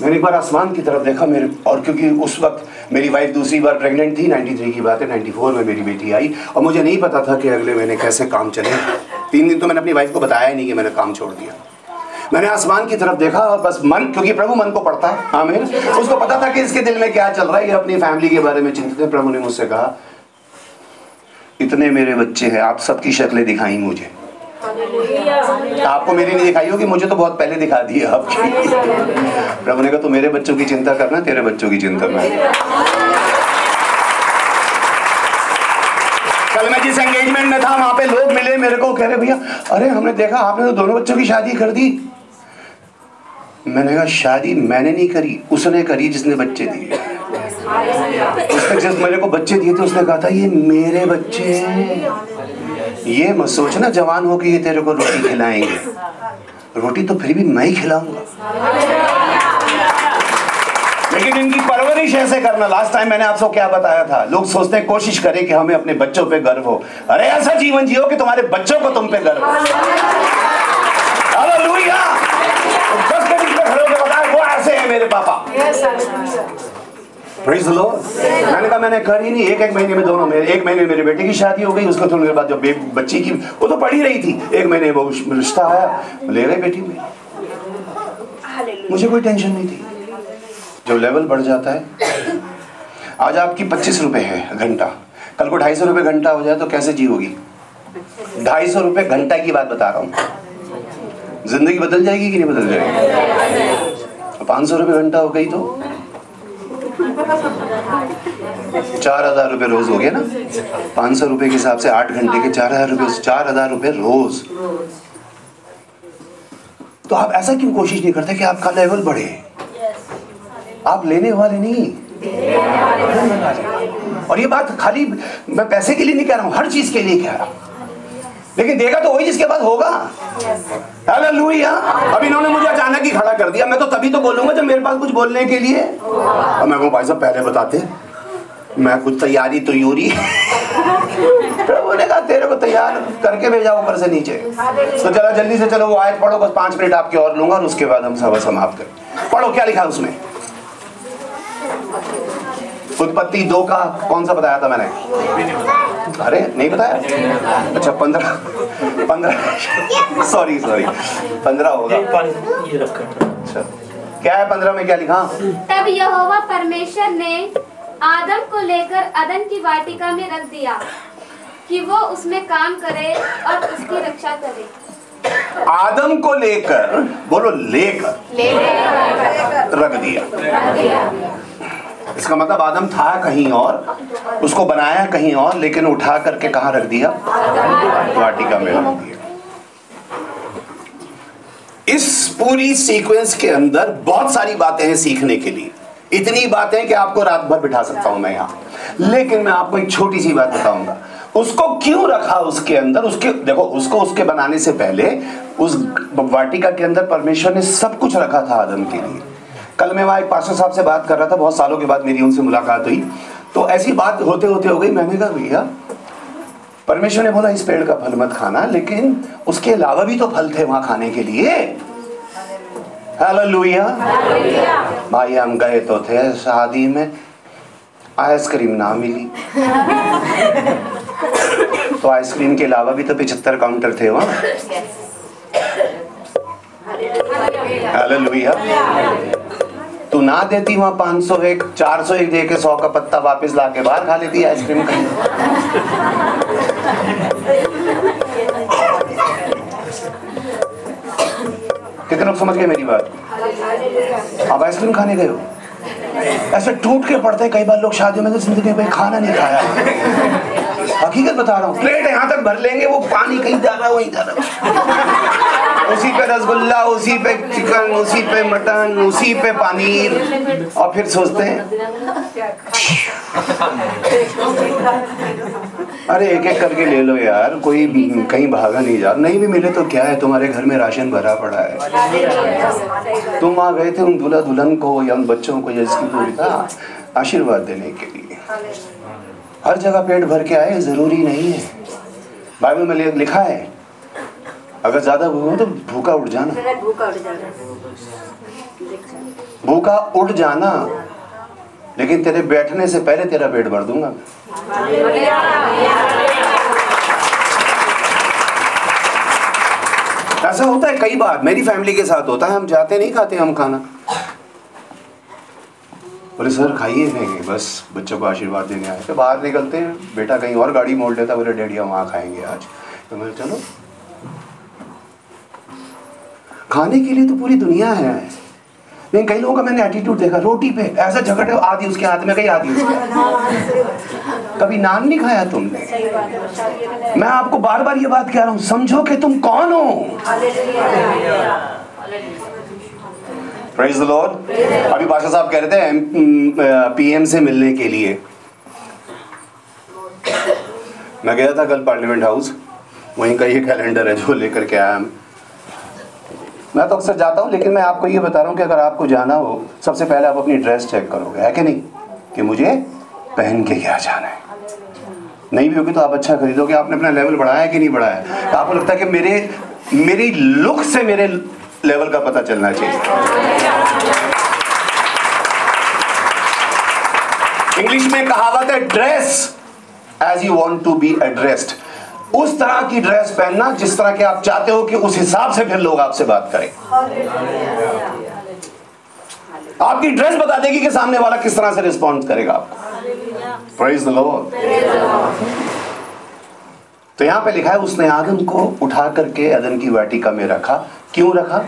मैंने एक बार आसमान की तरफ देखा मेरे, और क्योंकि उस वक्त मेरी वाइफ दूसरी बार प्रेग्नेंट थी, तिरानवे की बात है, चौरानवे में मेरी बेटी आई, और मुझे नहीं पता था कि अगले महीने कैसे काम चले। तीन दिन तो मैंने अपनी वाइफ को बताया ही नहीं कि मैंने काम छोड़ दिया। मैंने आसमान की तरफ देखा और बस मन, क्योंकि प्रभु मन को पढ़ता है, आमीन, उसको पता था कि इसके दिल में क्या चल रहा है, ये अपनी फैमिली के बारे में चिंतित है। प्रभु ने मुझसे कहा इतने मेरे बच्चे हैं, आप सबकी शक्लें दिखाई मुझे, आपको मेरी नहीं दिखाई होगी, मुझे तो बहुत पहले दिखा दी है आपकी। प्रभु ने कहा तो मेरे बच्चों की चिंता करना, तेरे बच्चों की चिंता करना। कल मैं जिस एंगेजमेंट में था वहां पे लोग मिले मेरे को, कह रहे भैया अरे हमने देखा आपने तो दोनों बच्चों की शादी कर दी। मैंने कहा शादी मैंने नहीं करी, उसने करी जिसने बच्चे दिए। उसने जिस मेरे को बच्चे दिए थे उसने कहा था ये मेरे बच्चे हैं, ये मत सोचना जवान हो के ये तेरे को रोटी खिलाएंगे, रोटी तो फिर भी मैं ही खिलाऊंगा, लेकिन इनकी परवरिश ऐसे करना। लास्ट टाइम मैंने आपको क्या बताया था, लोग सोचते हैं कोशिश करें कि हमें अपने बच्चों पे गर्व हो। अरे ऐसा जीवन जियो कि तुम्हारे बच्चों को तुम पे गर्व हो। हालेलुया। दस मिनट पे खड़े होकर बताया वो ऐसे है मेरे पापा। Praise the Lord. मैंने कहा मैंने कर ही नहीं, एक एक महीने में दोनों मेरे, एक महीने में मेरे बेटे की शादी हो गई, उसको थोड़ी देर बाद जब बच्ची की, वो तो पढ़ी रही थी, एक महीने वो रिश्ता आया, ले गए बेटी में। मुझे कोई टेंशन नहीं थी। जो लेवल बढ़ जाता है, आज आपकी पच्चीस रुपये है घंटा, कल को ढाई सौ रुपये घंटा हो जाए तो कैसे जी होगी? ढाई सौ रुपये घंटा की बात बता रहा हूँ, जिंदगी बदल जाएगी कि नहीं बदल जाएगी? पाँच सौ रुपये घंटा हो गई तो चार हजार रुपये रोज हो गया ना। पाँच सौ रुपये के हिसाब से आठ घंटे के चार हजार रुपये, चार हजार रुपये रोज। तो आप ऐसा क्यों कोशिश नहीं करते कि आपका लेवल बढ़े? आप लेने वाले नहीं, लेने वाले। और ये बात खाली मैं पैसे के लिए नहीं कह रहा हूँ, हर चीज के लिए कह रहा हूँ। लेकिन देगा तो वही जिसके पास होगा। हालेलुया। अब इन्होंने मुझे अचानक ही खड़ा कर दिया। मैं तो तभी तो बोलूंगा जब मेरे पास कुछ बोलने के लिए। और मैं को भाई साहब पहले बताते, मैं कुछ तैयारी तो यूरी प्रभु ने कहा तेरे को तैयार करके भेजा ऊपर से नीचे। तो चला जल्दी से चलो वो आयत पढ़ो, बस पाँच मिनट आपके और लूंगा और उसके बाद हम सभा समाप्त करें। पढ़ो क्या लिखा उसमें। उत्पत्ति दो का कौन सा बताया था मैंने? अरे नहीं बताया, अच्छा पंद्रह पंद्रह सॉरी सॉरी पंद्रह होगा। अच्छा क्या है पंद्रह में क्या लिखा? तब यहोवा परमेश्वर ने आदम को लेकर अदन की वाटिका में रख दिया कि वो उसमें काम करे और उसकी रक्षा करे। आदम को लेकर बोलो, लेकर लेकर रख दिया। इसका मतलब आदम था कहीं और, उसको बनाया कहीं और, लेकिन उठा करके कहाँ रख दिया? वाटिका में रख दिया। इस पूरी सीक्वेंस के अंदर बहुत सारी बातें हैं सीखने के लिए। इतनी बातें कि आपको रात भर बिठा सकता हूं मैं यहाँ। लेकिन मैं आपको एक छोटी सी बात बताऊंगा, उसको क्यों रखा उसके अंदर। उसके देखो, उसको उसके बनाने से पहले उस वाटिका के अंदर परमेश्वर ने सब कुछ रखा था आदम के लिए। कल मैं वहाँ एक पास्टर साहब से बात कर रहा था, बहुत सालों के बाद मेरी उनसे मुलाकात हुई। तो ऐसी बात होते होते हो गई। मैंने कहा भैया परमेश्वर ने बोला इस पेड़ का फल मत खाना, लेकिन उसके अलावा भी तो फल थे वहाँ खाने के लिए। हालेलुया। भाई हम गए तो थे शादी में, आइसक्रीम ना मिली तो आइसक्रीम के अलावा भी तो पिछहत्तर काउंटर थे वहाँ। हालेलुया। तू ना देती वहाँ पाँच सौ एक चार सौ एक दे के सौ का पत्ता वापस ला के बाहर खा लेती आइसक्रीम का। कितने लोग समझ गए मेरी बात? आप आइसक्रीम खाने गए हो, ऐसे टूट के पड़ते हैं कई बार लोग शादियों में, तो जिंदगी में खाना नहीं खाया। हकीकत बता रहा हूँ, प्लेट यहाँ तक भर लेंगे, वो पानी कहीं जा रहा वहीं जा रहा उसी पे रसगुल्ला, उसी पे चिकन, उसी पे मटन, उसी पे पनीर, और फिर सोचते हैं अरे एक एक करके ले लो यार, कोई कहीं भागा नहीं जा। नहीं भी मिले तो क्या है, तुम्हारे घर में राशन भरा पड़ा है। तुम आ गए थे उन दूल्हा दुल्हन को या उन बच्चों को या जिसकी पूरी था आशीर्वाद देने के लिए। हर जगह पेट भर के आए जरूरी नहीं है। बाइबल में लिखा है अगर ज्यादा भूखा तो भूखा उठ जाना, भूखा उठ जाना, लेकिन तेरे बैठने से पहले तेरा पेट भर दूंगा। ऐसा होता है कई बार, मेरी फैमिली के साथ होता है। हम जाते नहीं खाते हम खाना, बोले सर खाइए, नहीं बस बच्चों को आशीर्वाद देने आए थे। बाहर निकलते हैं, बेटा कहीं और गाड़ी मोड़ लेता, बोले डैडी हम वहाँ खाएंगे आज। तो मैं चलो, खाने के लिए तो पूरी दुनिया है। लेकिन कई लोगों का मैंने एटीट्यूड देखा रोटी पे, ऐसा झगड़े आधी उसके हाथ में कहीं आधी उसके। कभी नान नहीं खाया तुमने। मैं आपको बार बार ये बात कह रहा हूँ, समझो कि तुम कौन हो। Praise the Lord. अभी बादशाह साहब कह रहे थे पीएम से मिलने के लिए मैं गया था कल पार्लियामेंट हाउस। वहीं का ये कैलेंडर है जो लेकर के आया हम। मैं तो अक्सर जाता हूँ, लेकिन मैं आपको ये बता रहा हूँ कि अगर आपको जाना हो सबसे पहले आप अपनी ड्रेस चेक करोगे है कि नहीं, कि मुझे पहन के क्या जाना है। नहीं भी होगी तो आप अच्छा खरीदोगे। आपने अपना लेवल बढ़ाया कि नहीं बढ़ाया? आपको लगता है कि मेरे मेरी लुक से मेरे लेवल का पता चलना चाहिए। इंग्लिश में कहावत है dress as you want to be addressed. उस तरह की ड्रेस पहनना जिस तरह के आप चाहते हो कि उस हिसाब से फिर लोग आपसे बात करें। आपकी ड्रेस बता देगी कि सामने वाला किस तरह से रिस्पॉन्ड करेगा आपको। Praise the Lord. तो यहां पे लिखा है उसने आदम को उठा करके एदन की वाटिका में रखा। क्यों रखा?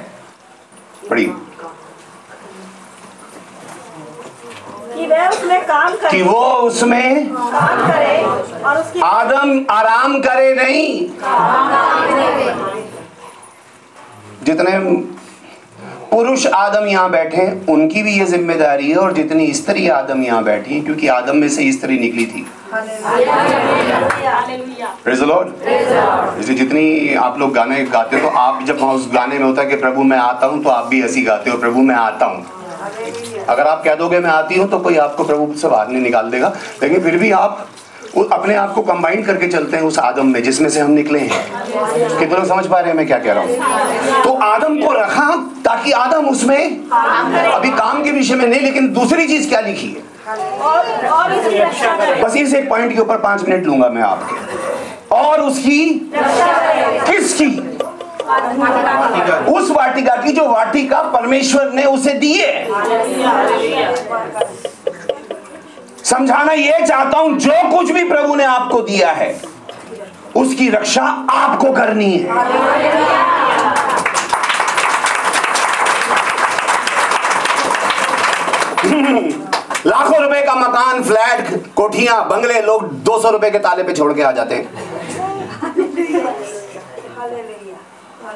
बड़ी कि वह उसमें काम करे, कि वो उसमें काम करे और उसकी आदम आराम करे नहीं। जितने पुरुष आदम यहाँ बैठे हैं उनकी भी ये जिम्मेदारी है और जितनी स्त्री आदम यहाँ बैठी है, क्योंकि आदम में से स्त्री निकली थी। Praise the Lord. जितनी आप लोग गाने गाते हो तो आप जब उस गाने में होता है कि प्रभु मैं आता हूँ, तो आप भी ऐसी गाते हो प्रभु मैं आता हूँ। अगर आप कह दोगे मैं आती हूँ तो कोई आपको प्रभु से बाहर नहीं निकाल देगा, लेकिन फिर भी आप अपने आप को कंबाइन करके चलते हैं उस आदम में जिसमें से हम निकले हैं। कितने लोग समझ पा रहे हैं मैं क्या कह रहा हूँ? तो आदम को रखा ताकि आदम उसमें काम करे। अभी काम के विषय में नहीं, लेकिन दूसरी चीज क्या लिखी है और, और उसकी रक्षा करे। बस इस एक पॉइंट के ऊपर पांच मिनट लूंगा मैं आपके। और उसकी किसकी? उस वाटिका की जो वाटिका परमेश्वर ने उसे दी है। समझाना यह चाहता हूं जो कुछ भी प्रभु ने आपको दिया है उसकी रक्षा आपको करनी है। लाखों रुपए का मकान, फ्लैट, कोठियां, बंगले लोग दो सौ रुपए के ताले पे छोड़ के आ जाते हैं।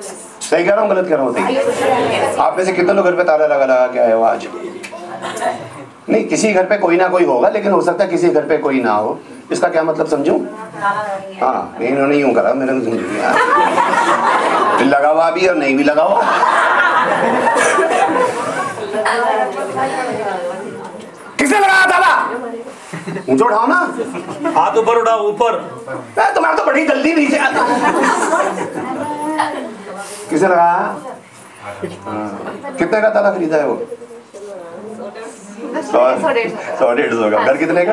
सही कह रहा हूं गलत कह रहा हूं? आप में से कितने लोग घर पे ताला लगा लगा के आए हो आज? नहीं, किसी घर पे कोई ना कोई होगा, लेकिन हो सकता है किसी घर पे कोई ना हो। इसका क्या मतलब समझूं? हाँ नहीं नहीं यूं करा मैंने, समझू लगा हुआ भी और नहीं भी लगा हुआ। किसे लगाया ताला? ऊंचा उठाओ ना, हाथ ऊपर उठाओ ऊपर। तुम्हारा तो बड़ी जल्दी नीचे आता। किसे लगाया? कितने का ताला खरीदा है वो? सौ डेढ़ सौ का। घर कितने का?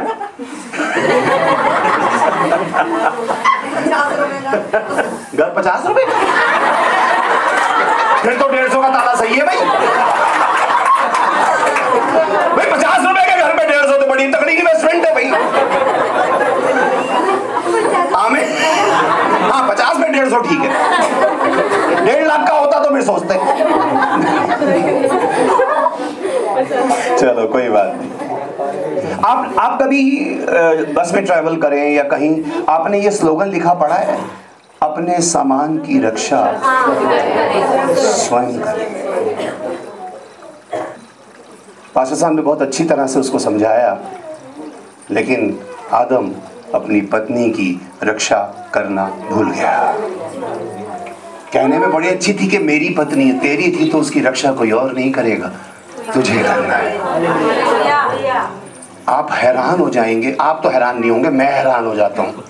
घर पचास रुपए का। फिर तो डेढ़ सौ का ताला सही है भाई। भाई पचास रुपए के घर पे डेढ़ सौ तो बड़ी तकड़ी इन्वेस्टमेंट है भाई। हमें हाँ पचास में डेढ़ सौ ठीक है। डेढ़ लाख का होता तो फिर सोचते। चलो कोई बात नहीं। आप आप कभी बस में ट्रैवल करें या कहीं, आपने ये स्लोगन लिखा पड़ा है अपने सामान की रक्षा स्वयं करें। पास्टर साहब ने बहुत अच्छी तरह से उसको समझाया, लेकिन आदम अपनी पत्नी की रक्षा करना भूल गया। कहने में बड़ी अच्छी थी कि मेरी पत्नी है, तेरी थी तो उसकी रक्षा कोई और नहीं करेगा, तुझे करना है। आप हैरान हो जाएंगे। आप तो हैरान नहीं होंगे, मैं हैरान हो जाता हूँ।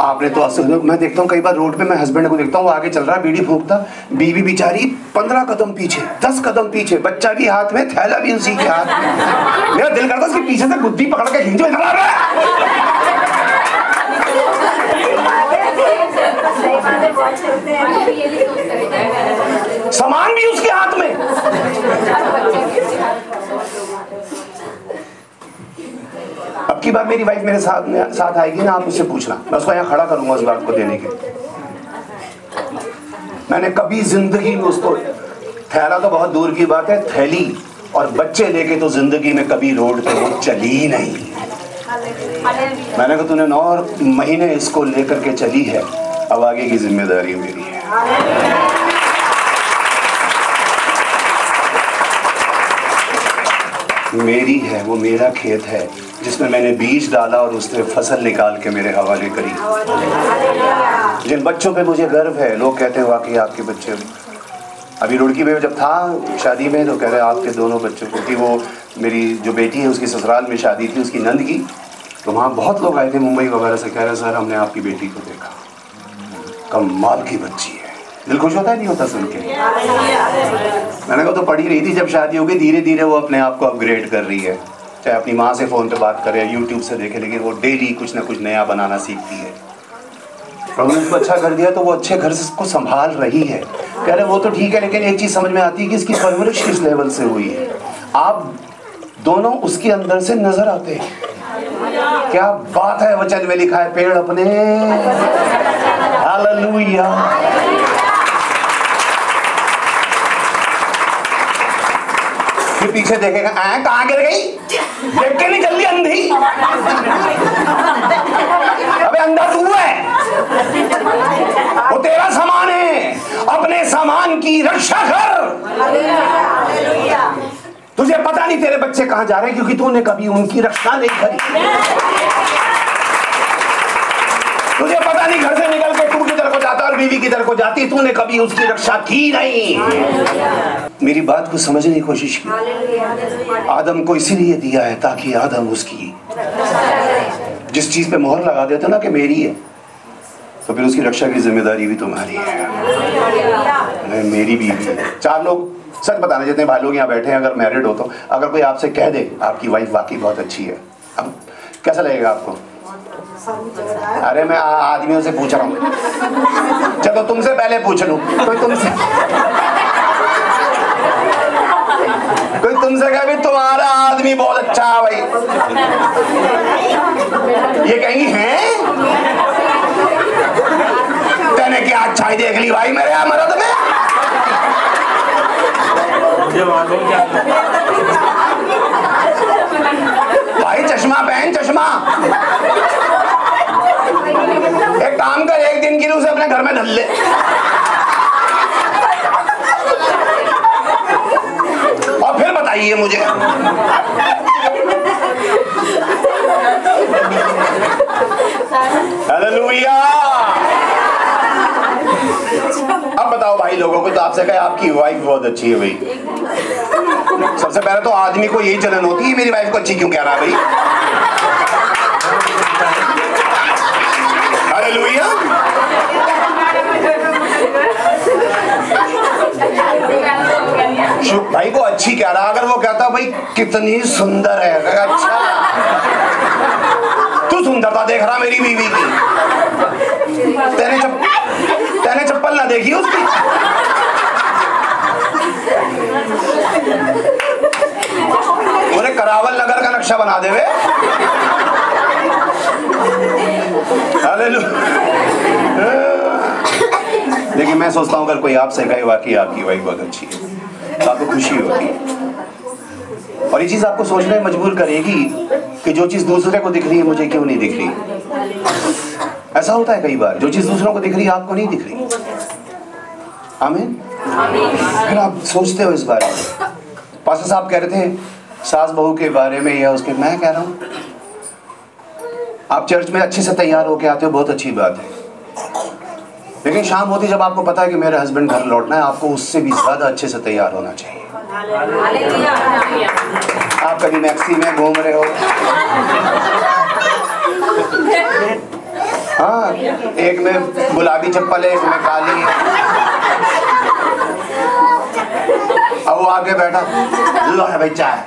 आपने तो असल मैं देखता हूँ कई बार रोड पे मैं हस्बैंड को देखता हूँ आगे चल रहा है बीड़ी फूंकता, बीवी बेचारी पंद्रह कदम पीछे, दस कदम पीछे, बच्चा भी हाथ में, थैला भी उसी के हाथ में। मेरा दिल करता है उसके पीछे से गुद्दी पकड़ के खींचो। सामान भी उसके हाथ में। अब की बार मेरी वाइफ मेरे साथ में साथ आएगी ना, आप उससे पूछना, मैं उसको यहाँ खड़ा करूंगा उस बात को देने के। मैंने कभी जिंदगी में उसको, थैला तो बहुत दूर की बात है, थैली और बच्चे लेके तो जिंदगी में कभी रोड पे वो चली नहीं। मैंने कहा तूने नौ महीने इसको लेकर के चली है, अब आगे की जिम्मेदारी मेरी है। मेरी है, वो मेरा खेत है जिसमें मैंने बीज डाला और उसने फसल निकाल के मेरे हवाले करी। जिन बच्चों पे मुझे गर्व है, लोग कहते हैं वाकई आपके बच्चे। अभी रुड़की में जब था शादी में तो कह रहे आपके दोनों बच्चों को, कि वो मेरी जो बेटी है उसकी ससुराल में शादी थी उसकी नंद की, तो वहाँ बहुत लोग आए थे मुंबई वगैरह से, कह रहे सर हमने आपकी बेटी को देखा, कमाल की बच्ची है। दिल खुश होता है नहीं होता सुन के? मैंने कहा तो पढ़ी रही थी जब शादी हो गई, धीरे धीरे वो अपने आप को अपग्रेड कर रही है। चाहे अपनी माँ से फ़ोन पे बात करे, यूट्यूब से देखे, लेकिन वो डेली कुछ ना कुछ नया बनाना सीखती है। प्रभु ने उसको अच्छा घर दिया तो वो अच्छे घर को संभाल रही है। कह रहे वो तो ठीक है, लेकिन एक चीज़ समझ में आती है कि इसकी परवरिश किस लेवल से हुई है। आप दोनों उसके अंदर से नजर आते हैं। क्या बात है, वचन में लिखा है पेड़ अपने, हालेलुया। ये पीछे देखेगा, आँख कहाँ गिर गई, देख के नहीं जल्दी अंधी, अबे अंधा तू है, वो तेरा सामान है, अपने सामान की रक्षा कर। तुझे पता नहीं तेरे बच्चे कहाँ जा रहे हैं क्योंकि तूने कभी उनकी रक्षा नहीं करी। तुझे पता नहीं घर से निकल के तू किधर को जाता और बीवी किधर को जाती, तूने कभी उसकी रक्षा की नहीं। मेरी बात को समझने की कोशिश की। आदम को इसीलिए दिया है ताकि आदम उसकी जिस चीज पे मोहर लगा देते ना कि मेरी है, तो फिर उसकी रक्षा की जिम्मेदारी भी तुम्हारी है। मेरी बीवी है। चार लोग, सच बताना जितने भाई लोग यहाँ बैठे हैं, अगर मैरिड हो तो अगर कोई आपसे कह दे आपकी वाइफ वाकई बहुत अच्छी है, अब कैसा लगेगा आपको? अरे मैं आदमियों से पूछ रहा हूँ, चलो तुमसे पहले पूछ लूँ। कोई तुमसे कोई तुमसे कहे भी तुम्हारा आदमी बहुत अच्छा है भाई, ये कहेंगी हैं तूने क्या अच्छाई देख ली भाई मेरे मर्द में। भाई चश्मा पहन, चश्मा एक काम कर, एक दिन के लिए उसे अपने घर में धल ले। और फिर बताइए मुझे, हालेलुया। अब बताओ भाई लोगों को, तो आपसे कहे आपकी वाइफ बहुत अच्छी है भाई, सबसे पहले तो आदमी को यही जलन होती है मेरी वाइफ को अच्छी क्यों कह रहा है भाई। हालेलुया। भाई को अच्छी कह रहा, अगर वो कहता भाई कितनी सुंदर है, अच्छा तू सुंदरता देख रहा मेरी बीवी की, तेरे जब तेने चप्पल ना देखी उसकी। उन्हें करावल नगर का नक्शा बना दे वे। लेकिन मैं सोचता हूँ अगर कोई आपसे कहे वाकई आपकी वाइफ बहुत अच्छी है तो आपको खुशी होगी, और ये चीज़ आपको सोचने में मजबूर करेगी कि जो चीज़ दूसरे को दिख रही है मुझे क्यों नहीं दिख रही। ऐसा होता है कई बार, जो चीज दूसरों को दिख रही है आपको नहीं दिख रही। आमीन। फिर आप सोचते हो इस बारे में। पास्टर साहब कह रहे थे सास बहू के बारे में या उसके, मैं कह रहा हूँ आप चर्च में अच्छे से तैयार होके आते हो, बहुत अच्छी बात है, लेकिन शाम होती जब आपको पता है कि मेरे हस्बैंड घर लौटना है, आपको उससे भी ज्यादा अच्छे से तैयार होना चाहिए। आप कभी मैक्सी में घूम रहे हो, हाँ, एक में गुलाबी चप्पल है, एक में काली है, अब वो आगे बैठा लो है भाई चाय।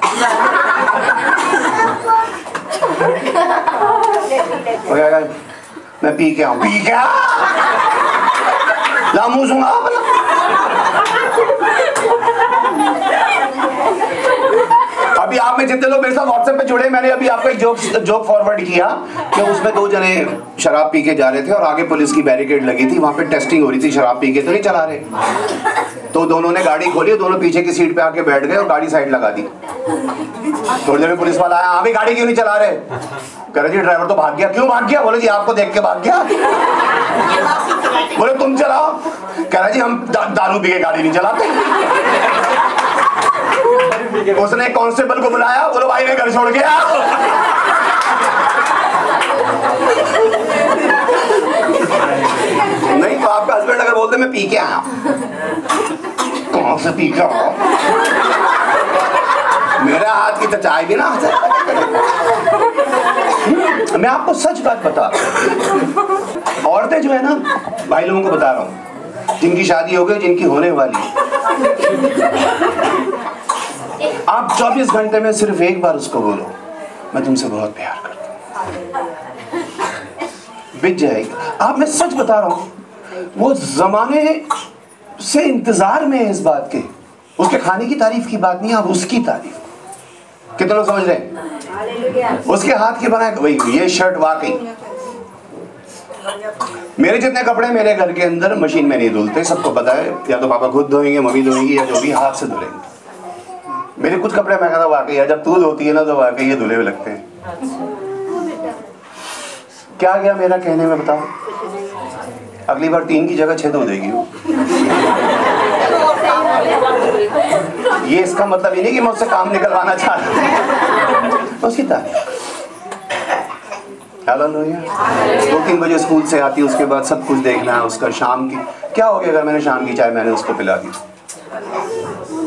मैं पी के आऊँ, पी क्या लामू सुना अभी आप में जितने लोग मेरे साथ व्हाट्सएप पे जुड़े, मैंने अभी आपको एक जोक जोक फॉरवर्ड किया कि उसमें दो जने शराब पी के जा रहे थे और आगे पुलिस की बैरिकेड लगी थी, वहाँ पे टेस्टिंग हो रही थी शराब पी के तो नहीं चला रहे, तो दोनों ने गाड़ी खोली और दोनों पीछे की सीट पे आके बैठ गए और गाड़ी साइड लगा दी। थोड़ी देर में पुलिस वाला आया, अभी गाड़ी क्यों नहीं चला रहे, कह रहे जी ड्राइवर तो भाग गया। क्यों भाग गया? बोले जी आपको देख के भाग गया। बोले तुम चलाओ, कह रहे जी हम दारू पी के गाड़ी नहीं चलाते। उसने कांस्टेबल को बुलाया, बोलो भाई मैं घर छोड़ गया। नहीं तो आपका हस्बैंड अगर बोलते मैं पी के आया, कौन से पी के आया, मेरा हाथ की तो चाय भी ना। मैं आपको सच बात बता, औरतें जो है ना, भाई लोगों को बता रहा हूँ जिनकी शादी हो गई, जिनकी होने वाली, आप चौबीस घंटे में सिर्फ एक बार उसको बोलो मैं तुमसे बहुत प्यार करता हूँ। बिक जाएगी। आप मैं सच बता रहा हूँ, वो जमाने से इंतजार में है इस बात के। उसके खाने की तारीफ की बात नहीं, आप उसकी तारीफ। कितने लोग समझ रहे हैं? उसके हाथ की बनाए भाई ये शर्ट वाकई, मेरे जितने कपड़े मेरे घर के अंदर मशीन में नहीं धुलते, सबको पता है। या तो पापा खुद धोएंगे, मम्मी धोएंगी, या जो भी हाथ से धुलेंगे। मेरे कुछ कपड़े मैं कहता वाकई यार, जब तू धोती है ना तो वाकई ये धुले हुए लगते हैं। क्या गया मेरा कहने में बताओ? अगली बार तीन की जगह छह धो देगी वो। ये इसका मतलब ये नहीं कि मैं उससे काम निकलवाना चाहता हूँ। उसकी तारीफ। हालेलुया। दो तीन बजे स्कूल से आती है, उसके बाद सब कुछ देखना है उसका। शाम की क्या हो गया अगर मैंने शाम की चाय मैंने उसको पिला दी?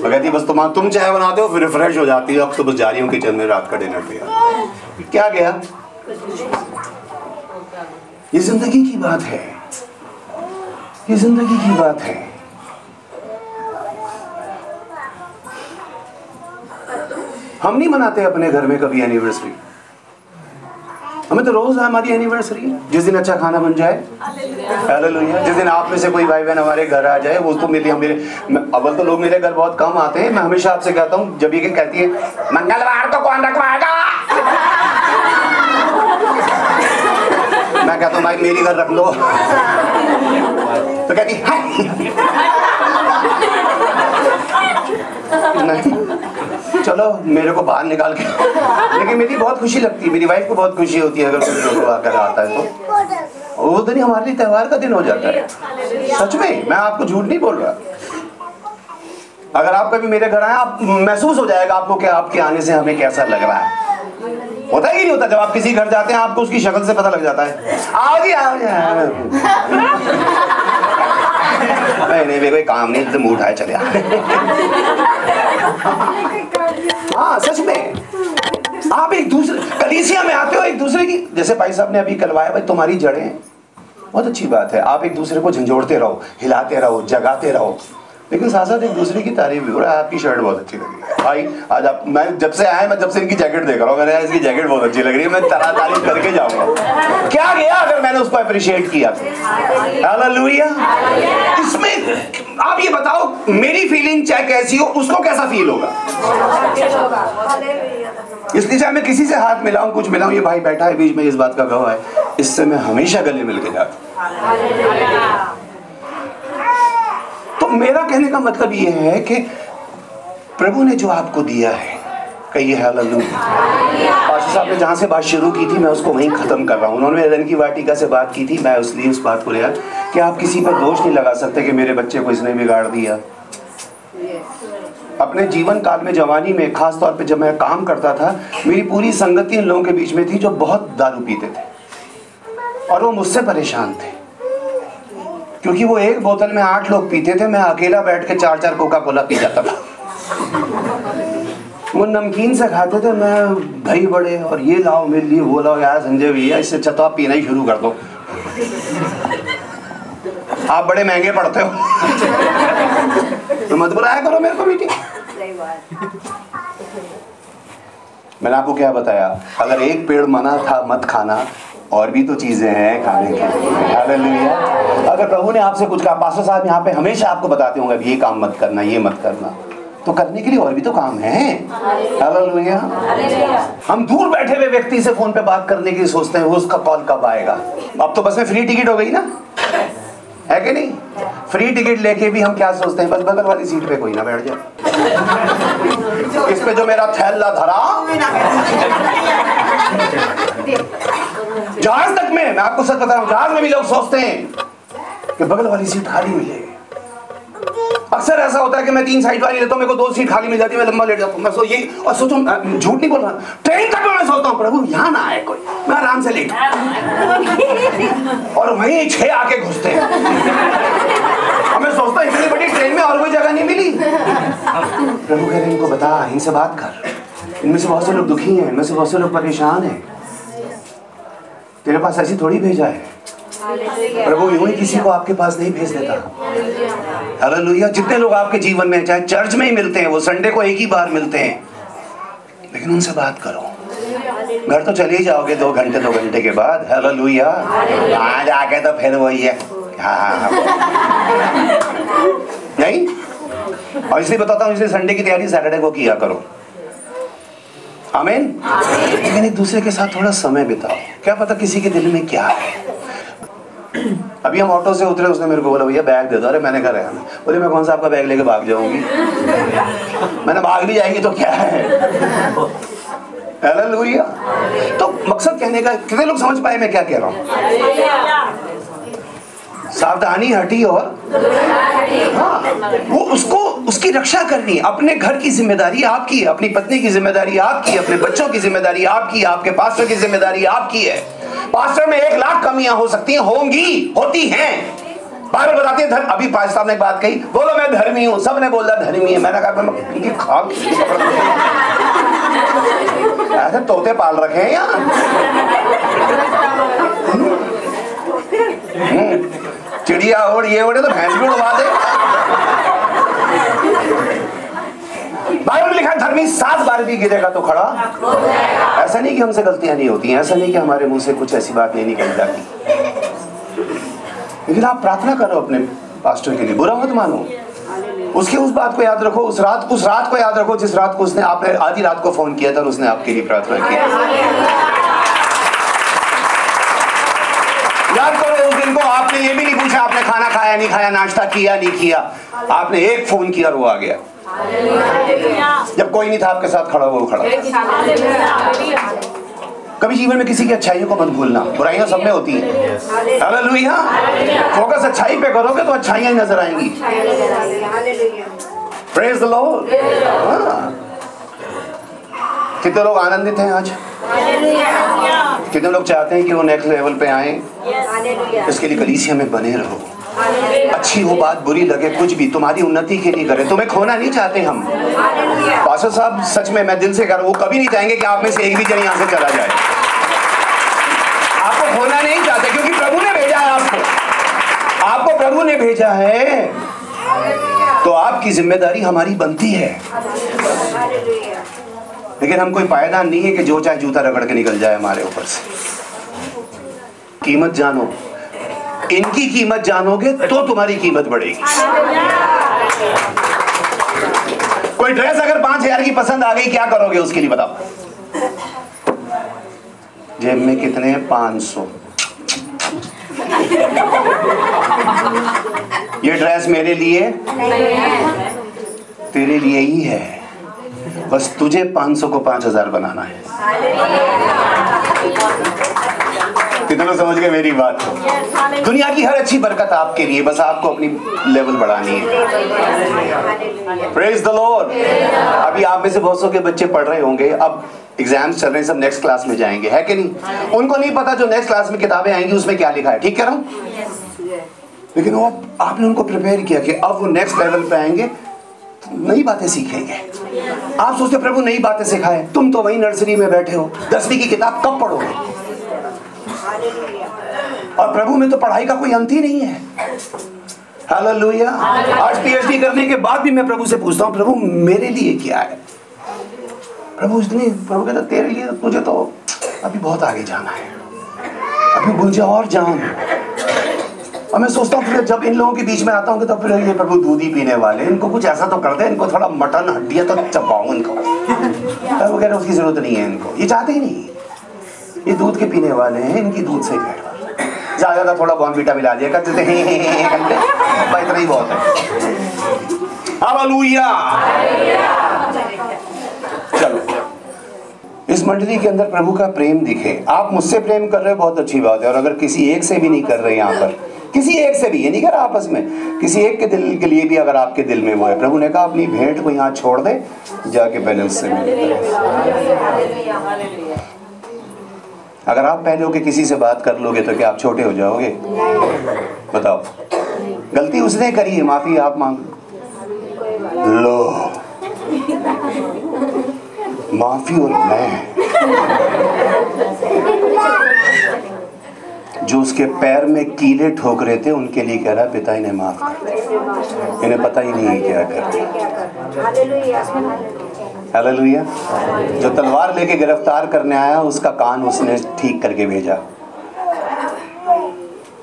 मैं कहती बस तुम तुम चाय बनाते हो, फिर रिफ्रेश हो जाती हो। अब तो बस जा रही हूँ किचन में, रात का डिनर दिया। क्या गया? ये जिंदगी की बात है, ये जिंदगी की बात है। हम नहीं मनाते अपने घर में कभी एनिवर्सरी। हमें तो रोज हमारी एनिवर्सरी है। जिस दिन अच्छा खाना बन जाए, हालेलुया। जिस दिन आप में से कोई भाई बहन हमारे घर आ जाए, वो तो मेरे मेरे अव्वल तो लोग मेरे घर बहुत कम आते हैं। मैं हमेशा आपसे कहता हूँ, जब ये कहती है मंगलवार तो कौन रखवाएगा, मैं कहता हूँ भाई मेरी घर रख लो। तो कहती है नहीं, चलो मेरे को बाहर निकाल के। लेकिन मेरी बहुत खुशी लगती है, मेरी वाइफ को बहुत खुशी होती है अगर कुछ लोग आकर आता है तो। वो दिन हमारे लिए त्यौहार का दिन हो जाता है। सच में, मैं आपको झूठ नहीं बोल रहा। अगर आप कभी मेरे घर आए, आप महसूस हो जाएगा आपको कि आपके आने से हमें कैसा लग रहा है। होता ही नहीं होता। जब आप किसी घर जाते हैं आपको उसकी शक्ल से पता लग जाता है। आओ जी आओ जी। नहीं नहीं भाई कोई काम नहीं, तो मुंह उठाए चले आ। हाँ सच में, आप एक दूसरे कलीसिया में आते हो एक दूसरे की, जैसे भाई साहब ने अभी करवाया, भाई तुम्हारी जड़ें हैं। बहुत अच्छी बात है, आप एक दूसरे को झंझोड़ते रहो, हिलाते रहो, जगाते रहो, लेकिन साथ साथ एक दूसरे की तारीफ भी हो रहा है। आपकी शर्ट बहुत अच्छी लगी भाई आज आप, मैं जब से आया मैं जब से इनकी जैकेट देख रहा हूँ, मैंने इसकी जैकेट बहुत अच्छी लग रही है, मैं तरह तारीफ करके जाऊँगा। क्या गया अगर मैंने उसको अप्रिशिएट किया? हालेलुया। इसमें आप ये बताओ मेरी फीलिंग चाहे कैसी हो, उसको कैसा फील होगा। इसलिए चाहे मैं किसी से हाथ मिलाऊँ, कुछ मिलाऊँ, ये भाई बैठा है बीच में, इस बात का गवाह है, इससे मैं हमेशा गले मिल के जाता। मेरा कहने का मतलब यह है कि प्रभु ने जो आपको दिया है, कहिए हालेलुया। पास्टर साहब ने जहाँ से बात शुरू की थी मैं उसको वहीं खत्म कर रहा हूँ। उन्होंने रन की वाटिका से बात की थी, मैं इसलिए उस बात को लिया कि आप किसी पर दोष नहीं लगा सकते कि मेरे बच्चे को इसने बिगाड़ दिया। अपने जीवन काल में, जवानी में, खासतौर पर जब मैं काम करता था, मेरी पूरी संगति इन लोगों के बीच में थी जो बहुत दारू पीते थे, और वो मुझसे परेशान थे क्योंकि वो एक बोतल में आठ लोग पीते थे, मैं अकेला बैठ के चार चार कोका कोला पी जाता था। वो नमकीन से खाते थे, मैं भाई बड़े, और ये लाओ मेरे लिए, वो लाओ, यार संजय भैया इससे अच्छा तो आप पीना ही शुरू कर दो, आप बड़े महंगे पड़ते हो। तो मत बुलाया करो मेरे को बेटी। मैंने आपको क्या बताया? अगर एक पेड़ मना था मत खाना, और भी तो चीजें हैं खाने की। हालेलुया। अगर प्रभु ने आपसे कुछ कहा, पास्टर साहब यहाँ पे हमेशा आपको बताते होंगे अब ये काम मत करना, ये मत करना, तो करने के लिए और भी तो काम हैं। हालेलुया। हम दूर बैठे हुए व्यक्ति से फोन पे बात करने की सोचते हैं, वो उसका कॉल कब आएगा। अब तो बस में फ्री टिकट हो गई ना, है कि नहीं? फ्री टिकट लेके भी हम क्या सोचते हैं, बस बगल वाली सीट पे कोई ना बैठ जाए, इस पे जो मेरा थैला धरा। जहाज तक में, मैं आपको सच बता रहा हूं, जहाज में भी लोग सोचते हैं कि बगल वाली सीट खाली मिले। अक्सर ऐसा होता है कि मैं तीन साइड वाली लेता हूं, मेरे को दो सीट खाली मिल जाती है, मैं लंबा लेट जाता हूं। मैं सो ये और सोचो, झूठ नहीं बोल रहा, ट्रेन तक मैं सोचता हूं प्रभु यहाँ ना आए कोई, मैं आराम से लेट, और वहीं छह आके घुसते हैं। मैं सोचता हूं इतनी बड़ी ट्रेन में और कोई जगह नहीं मिली। प्रभु कह रहे हैं इनको बता, इनसे बात कर, इनमें से बहुत से लोग दुखी हैं, इनमें से बहुत से लोग परेशान हैं, तेरे पास ऐसी थोड़ी भेजा है प्रभु, यूं ही किसी को आपके पास नहीं भेज देता। हालेलुया। जितने लोग आपके जीवन में, चाहे चर्च में ही मिलते हैं, वो संडे को एक ही बार मिलते हैं, लेकिन उनसे बात करो। घर तो चले ही जाओगे दो घंटे दो घंटे के बाद। हालेलुया। वहाँ जाके तो फिर वही है। हाँ नहीं, और इसलिए बताता हूँ, इसलिए संडे की तैयारी सैटरडे को किया करो। आमीन। लेकिन एक दूसरे के साथ थोड़ा समय बिताओ, क्या पता किसी के दिल में क्या है। अभी हम ऑटो से उतरे, उसने मेरे को बोला भैया बैग दे दो। अरे मैंने कहा रहा है, बोले मैं कौन सा आपका बैग लेके भाग जाऊंगी। मैंने भाग भी जाएगी तो क्या है। हालेलुया। तो मकसद कहने का, कितने लोग समझ पाए मैं क्या कह रहा हूँ। सावधानी हटी और हाँ, वो उसको उसकी रक्षा करनी है। अपने घर की जिम्मेदारी आपकी है, अपनी पत्नी की जिम्मेदारी आपकी है, अपने बच्चों की जिम्मेदारी आपकी है, आपके पास्टर की जिम्मेदारी आपकी है। पास्टर में एक लाख कमियां हो सकती हैं, होंगी, होती हैं। बाइबल बताती है। अभी पास्टर साहब ने एक बात कही, बोलो मैं धर्मी हूँ। सबने बोला धर्मी है। मैंने कहा ऐसे तोते पाल रखे हैं यार। चिड़िया और ये उड़े तो भैंस भी उड़वा दे। बाइबल में लिखा है धर्मी सात बार भी गिरेगा तो खड़ा। ऐसा नहीं कि हमसे गलतियां नहीं होती हैं, ऐसा नहीं कि हमारे मुंह से कुछ ऐसी बात नहीं निकल जाती। लेकिन आप प्रार्थना करो अपने पास्टर के लिए, बुरा मत मानो। उसके उस बात को याद रखो, उस रात उस रात को याद रखो जिस रात को उसने आपने आधी रात को फोन किया था और उसने आपके लिए प्रार्थना की। याद करो उस दिन को, आपने ये भी नहीं पूछा आपने खाना खाया नहीं खाया, नाश्ता किया नहीं किया। आपने एक फोन किया और वो आ गया। जब कोई नहीं था आपके साथ खड़ा वो खड़ा था। कभी जीवन में किसी की अच्छाइयों को मत भूलना, बुराइयां सब में होती है। हालेलुया। फोकस अच्छाई पे करोगे तो अच्छाइयां ही नजर आएंगी। Praise the Lord. कितने लोग आनंदित हैं आज। कितने लोग चाहते हैं कि वो नेक्स्ट लेवल पे आए। yes. इसके लिए कलीसिया में बने रहो। Hallelujah. अच्छी हो बात बुरी लगे कुछ भी, तुम्हारी उन्नति के लिए करें। तुम्हें खोना नहीं चाहते हम। पास्टर साहब सच में मैं दिल से कह रहा हूँ, वो कभी नहीं चाहेंगे कि आप में से एक भी जन यहाँ से चला जाए। आपको खोना नहीं चाहते क्योंकि प्रभु ने भेजा है आपको। आपको प्रभु ने भेजा है तो आपकी जिम्मेदारी हमारी बनती है। लेकिन हम कोई पायदान नहीं है कि जो चाहे जूता रगड़ के निकल जाए हमारे ऊपर से। कीमत जानो, इनकी कीमत जानोगे तो तुम्हारी कीमत बढ़ेगी। कोई ड्रेस अगर पांच हजार की पसंद आ गई, क्या करोगे उसके लिए बताओ। जेब में कितने हैं? पांच सौ। ये ड्रेस मेरे लिए तेरे लिए ही है, बस तुझे पांच सौ को पांच हजार बनाना है। कितने लोग समझ गए मेरी बात को? दुनिया की हर अच्छी बरकत आपके लिए, बस आपको अपनी लेवल बढ़ानी है। Praise the Lord. अभी आप में से बहुत सौ के बच्चे पढ़ रहे होंगे, अब एग्जाम्स चल रहे हैं, सब नेक्स्ट क्लास में जाएंगे, है कि नहीं। उनको नहीं पता जो नेक्स्ट क्लास में किताबें आएंगी उसमें क्या लिखा है, ठीक कह रहा हूँ। लेकिन वो आपने उनको प्रिपेयर किया कि अब वो नेक्स्ट लेवल पे आएंगे, नई बातें सीखेंगे। आप सोचते प्रभु नई बातें सिखाए, तुम तो वही नर्सरी में बैठे हो। दसवीं की किताब कब पढ़ोगे? और प्रभु में तो पढ़ाई का कोई अंत ही नहीं है। हालेलुया। आज पीएचडी करने के बाद भी मैं प्रभु से पूछता हूँ, प्रभु मेरे लिए क्या है। प्रभु इतनी प्रभु कहता तेरे लिए, तुझे तो अभी बहुत आगे जाना है, अभी मुझे और जान। और मैं सोचता हूँ फिर जब इन लोगों के बीच में आता हूँ तो फिर ये प्रभु दूध ही पीने वाले, इनको कुछ ऐसा तो कर दे, इनको थोड़ा मटन हड्डियाँ तो चबाऊँ इनको। प्रभु कह रहे उसकी जरूरत नहीं है, इनको ये चाहते ही नहीं, ये दूध के पीने वाले हैं, इनकी दूध से ही ज़्यादा थोड़ा बॉर्नविटा मिला दिया करते थे। इतना ही बहुत है। हालेलुया। चलो इस मंडली के अंदर प्रभु का प्रेम दिखे। आप मुझसे प्रेम कर रहे हो, बहुत अच्छी बात है। और अगर किसी एक से भी नहीं कर रहे, यहाँ पर किसी एक से भी, ये नहीं कर आपस में, किसी एक के दिल के लिए भी अगर आपके दिल में वो है, प्रभु ने कहा अपनी भेंट को यहाँ छोड़ दे, जाके बैलेंस से मिले। अगर आप पहले होके किसी से बात कर लोगे तो क्या आप छोटे हो जाओगे? बताओ। गलती उसने करी है, माफी आप मांग लो। माफी और मैं जो उसके पैर में कीले ठोक रहे थे उनके लिए कह रहा पिता इन्हें माफ कर दे, इन्हें पता ही नहीं क्या करते। हालेलुया। जो तलवार लेके गिरफ्तार करने आया उसका कान उसने ठीक करके भेजा।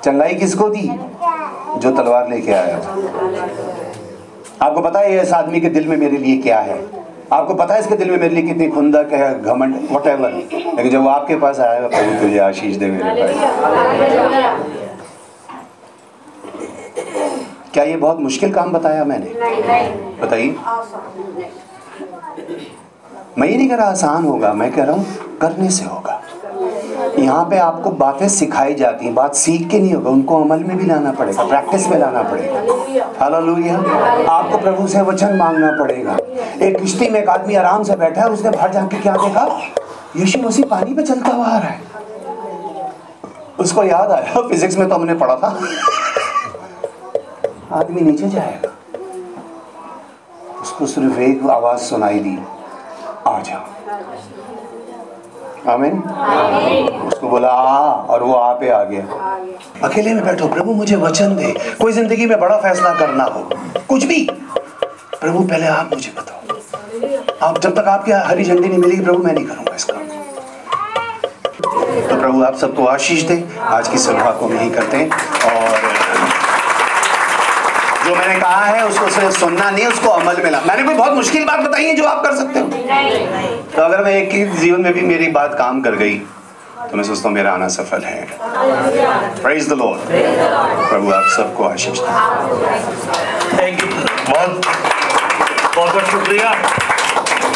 चंगाई किसको दी? जो तलवार लेके आया। आपको पता है इस आदमी के दिल में मेरे लिए क्या है? आपको पता है इसके दिल में मेरे लिए कितनी खुंदक है, घमंड, व्हाटएवर। लेकिन जब वो आपके पास आया, प्रभु तुझे आशीष दे मेरे भाई। क्या ये बहुत मुश्किल काम बताया मैंने? बताइए, मैं ये नहीं कह रहा आसान होगा, मैं कह रहा हूँ करने से होगा। यहाँ पे आपको बातें सिखाई जाती हैं, बात सीख के नहीं होगा, उनको अमल में भी लाना पड़ेगा, प्रैक्टिस में लाना पड़ेगा। हालेलुया। आपको प्रभु से वचन मांगना पड़ेगा। एक किश्ती में एक आदमी आराम से बैठा है, उसने बाहर जाके क्या देखा? यीशु मसीह पानी पे चलता हुआ आ रहा है। उसको याद आया, फिजिक्स में तो हमने पढ़ा था, आदमी नीचे जाएगा। उसको सिर्फ एक आवाज सुनाई दी, आ जाओ। आमीन। उसको बोला आ, और वो आ पे आ गया। अकेले में बैठो, प्रभु मुझे वचन दे। कोई जिंदगी में बड़ा फैसला करना हो, कुछ भी, प्रभु पहले आप मुझे बताओ। आप जब तक आपकी हरी झंडी नहीं मिलेगी, प्रभु मैं नहीं करूंगा इसका। तो प्रभु आप सबको आशीष दे। आज की सभा को यही करते हैं, और जो मैंने कहा है उसको सिर्फ सुनना नहीं, उसको अमल में ला। मैंने कोई बहुत मुश्किल बात बताई है जो आप कर सकते हो? तो अगर मैं एक ही जीवन में भी मेरी बात काम कर गई तो मैं सोचता हूँ मेरा आना सफल है। Praise the Lord. प्रभु आप सबको आशीष दे। थैंक यू, बहुत बहुत शुक्रिया।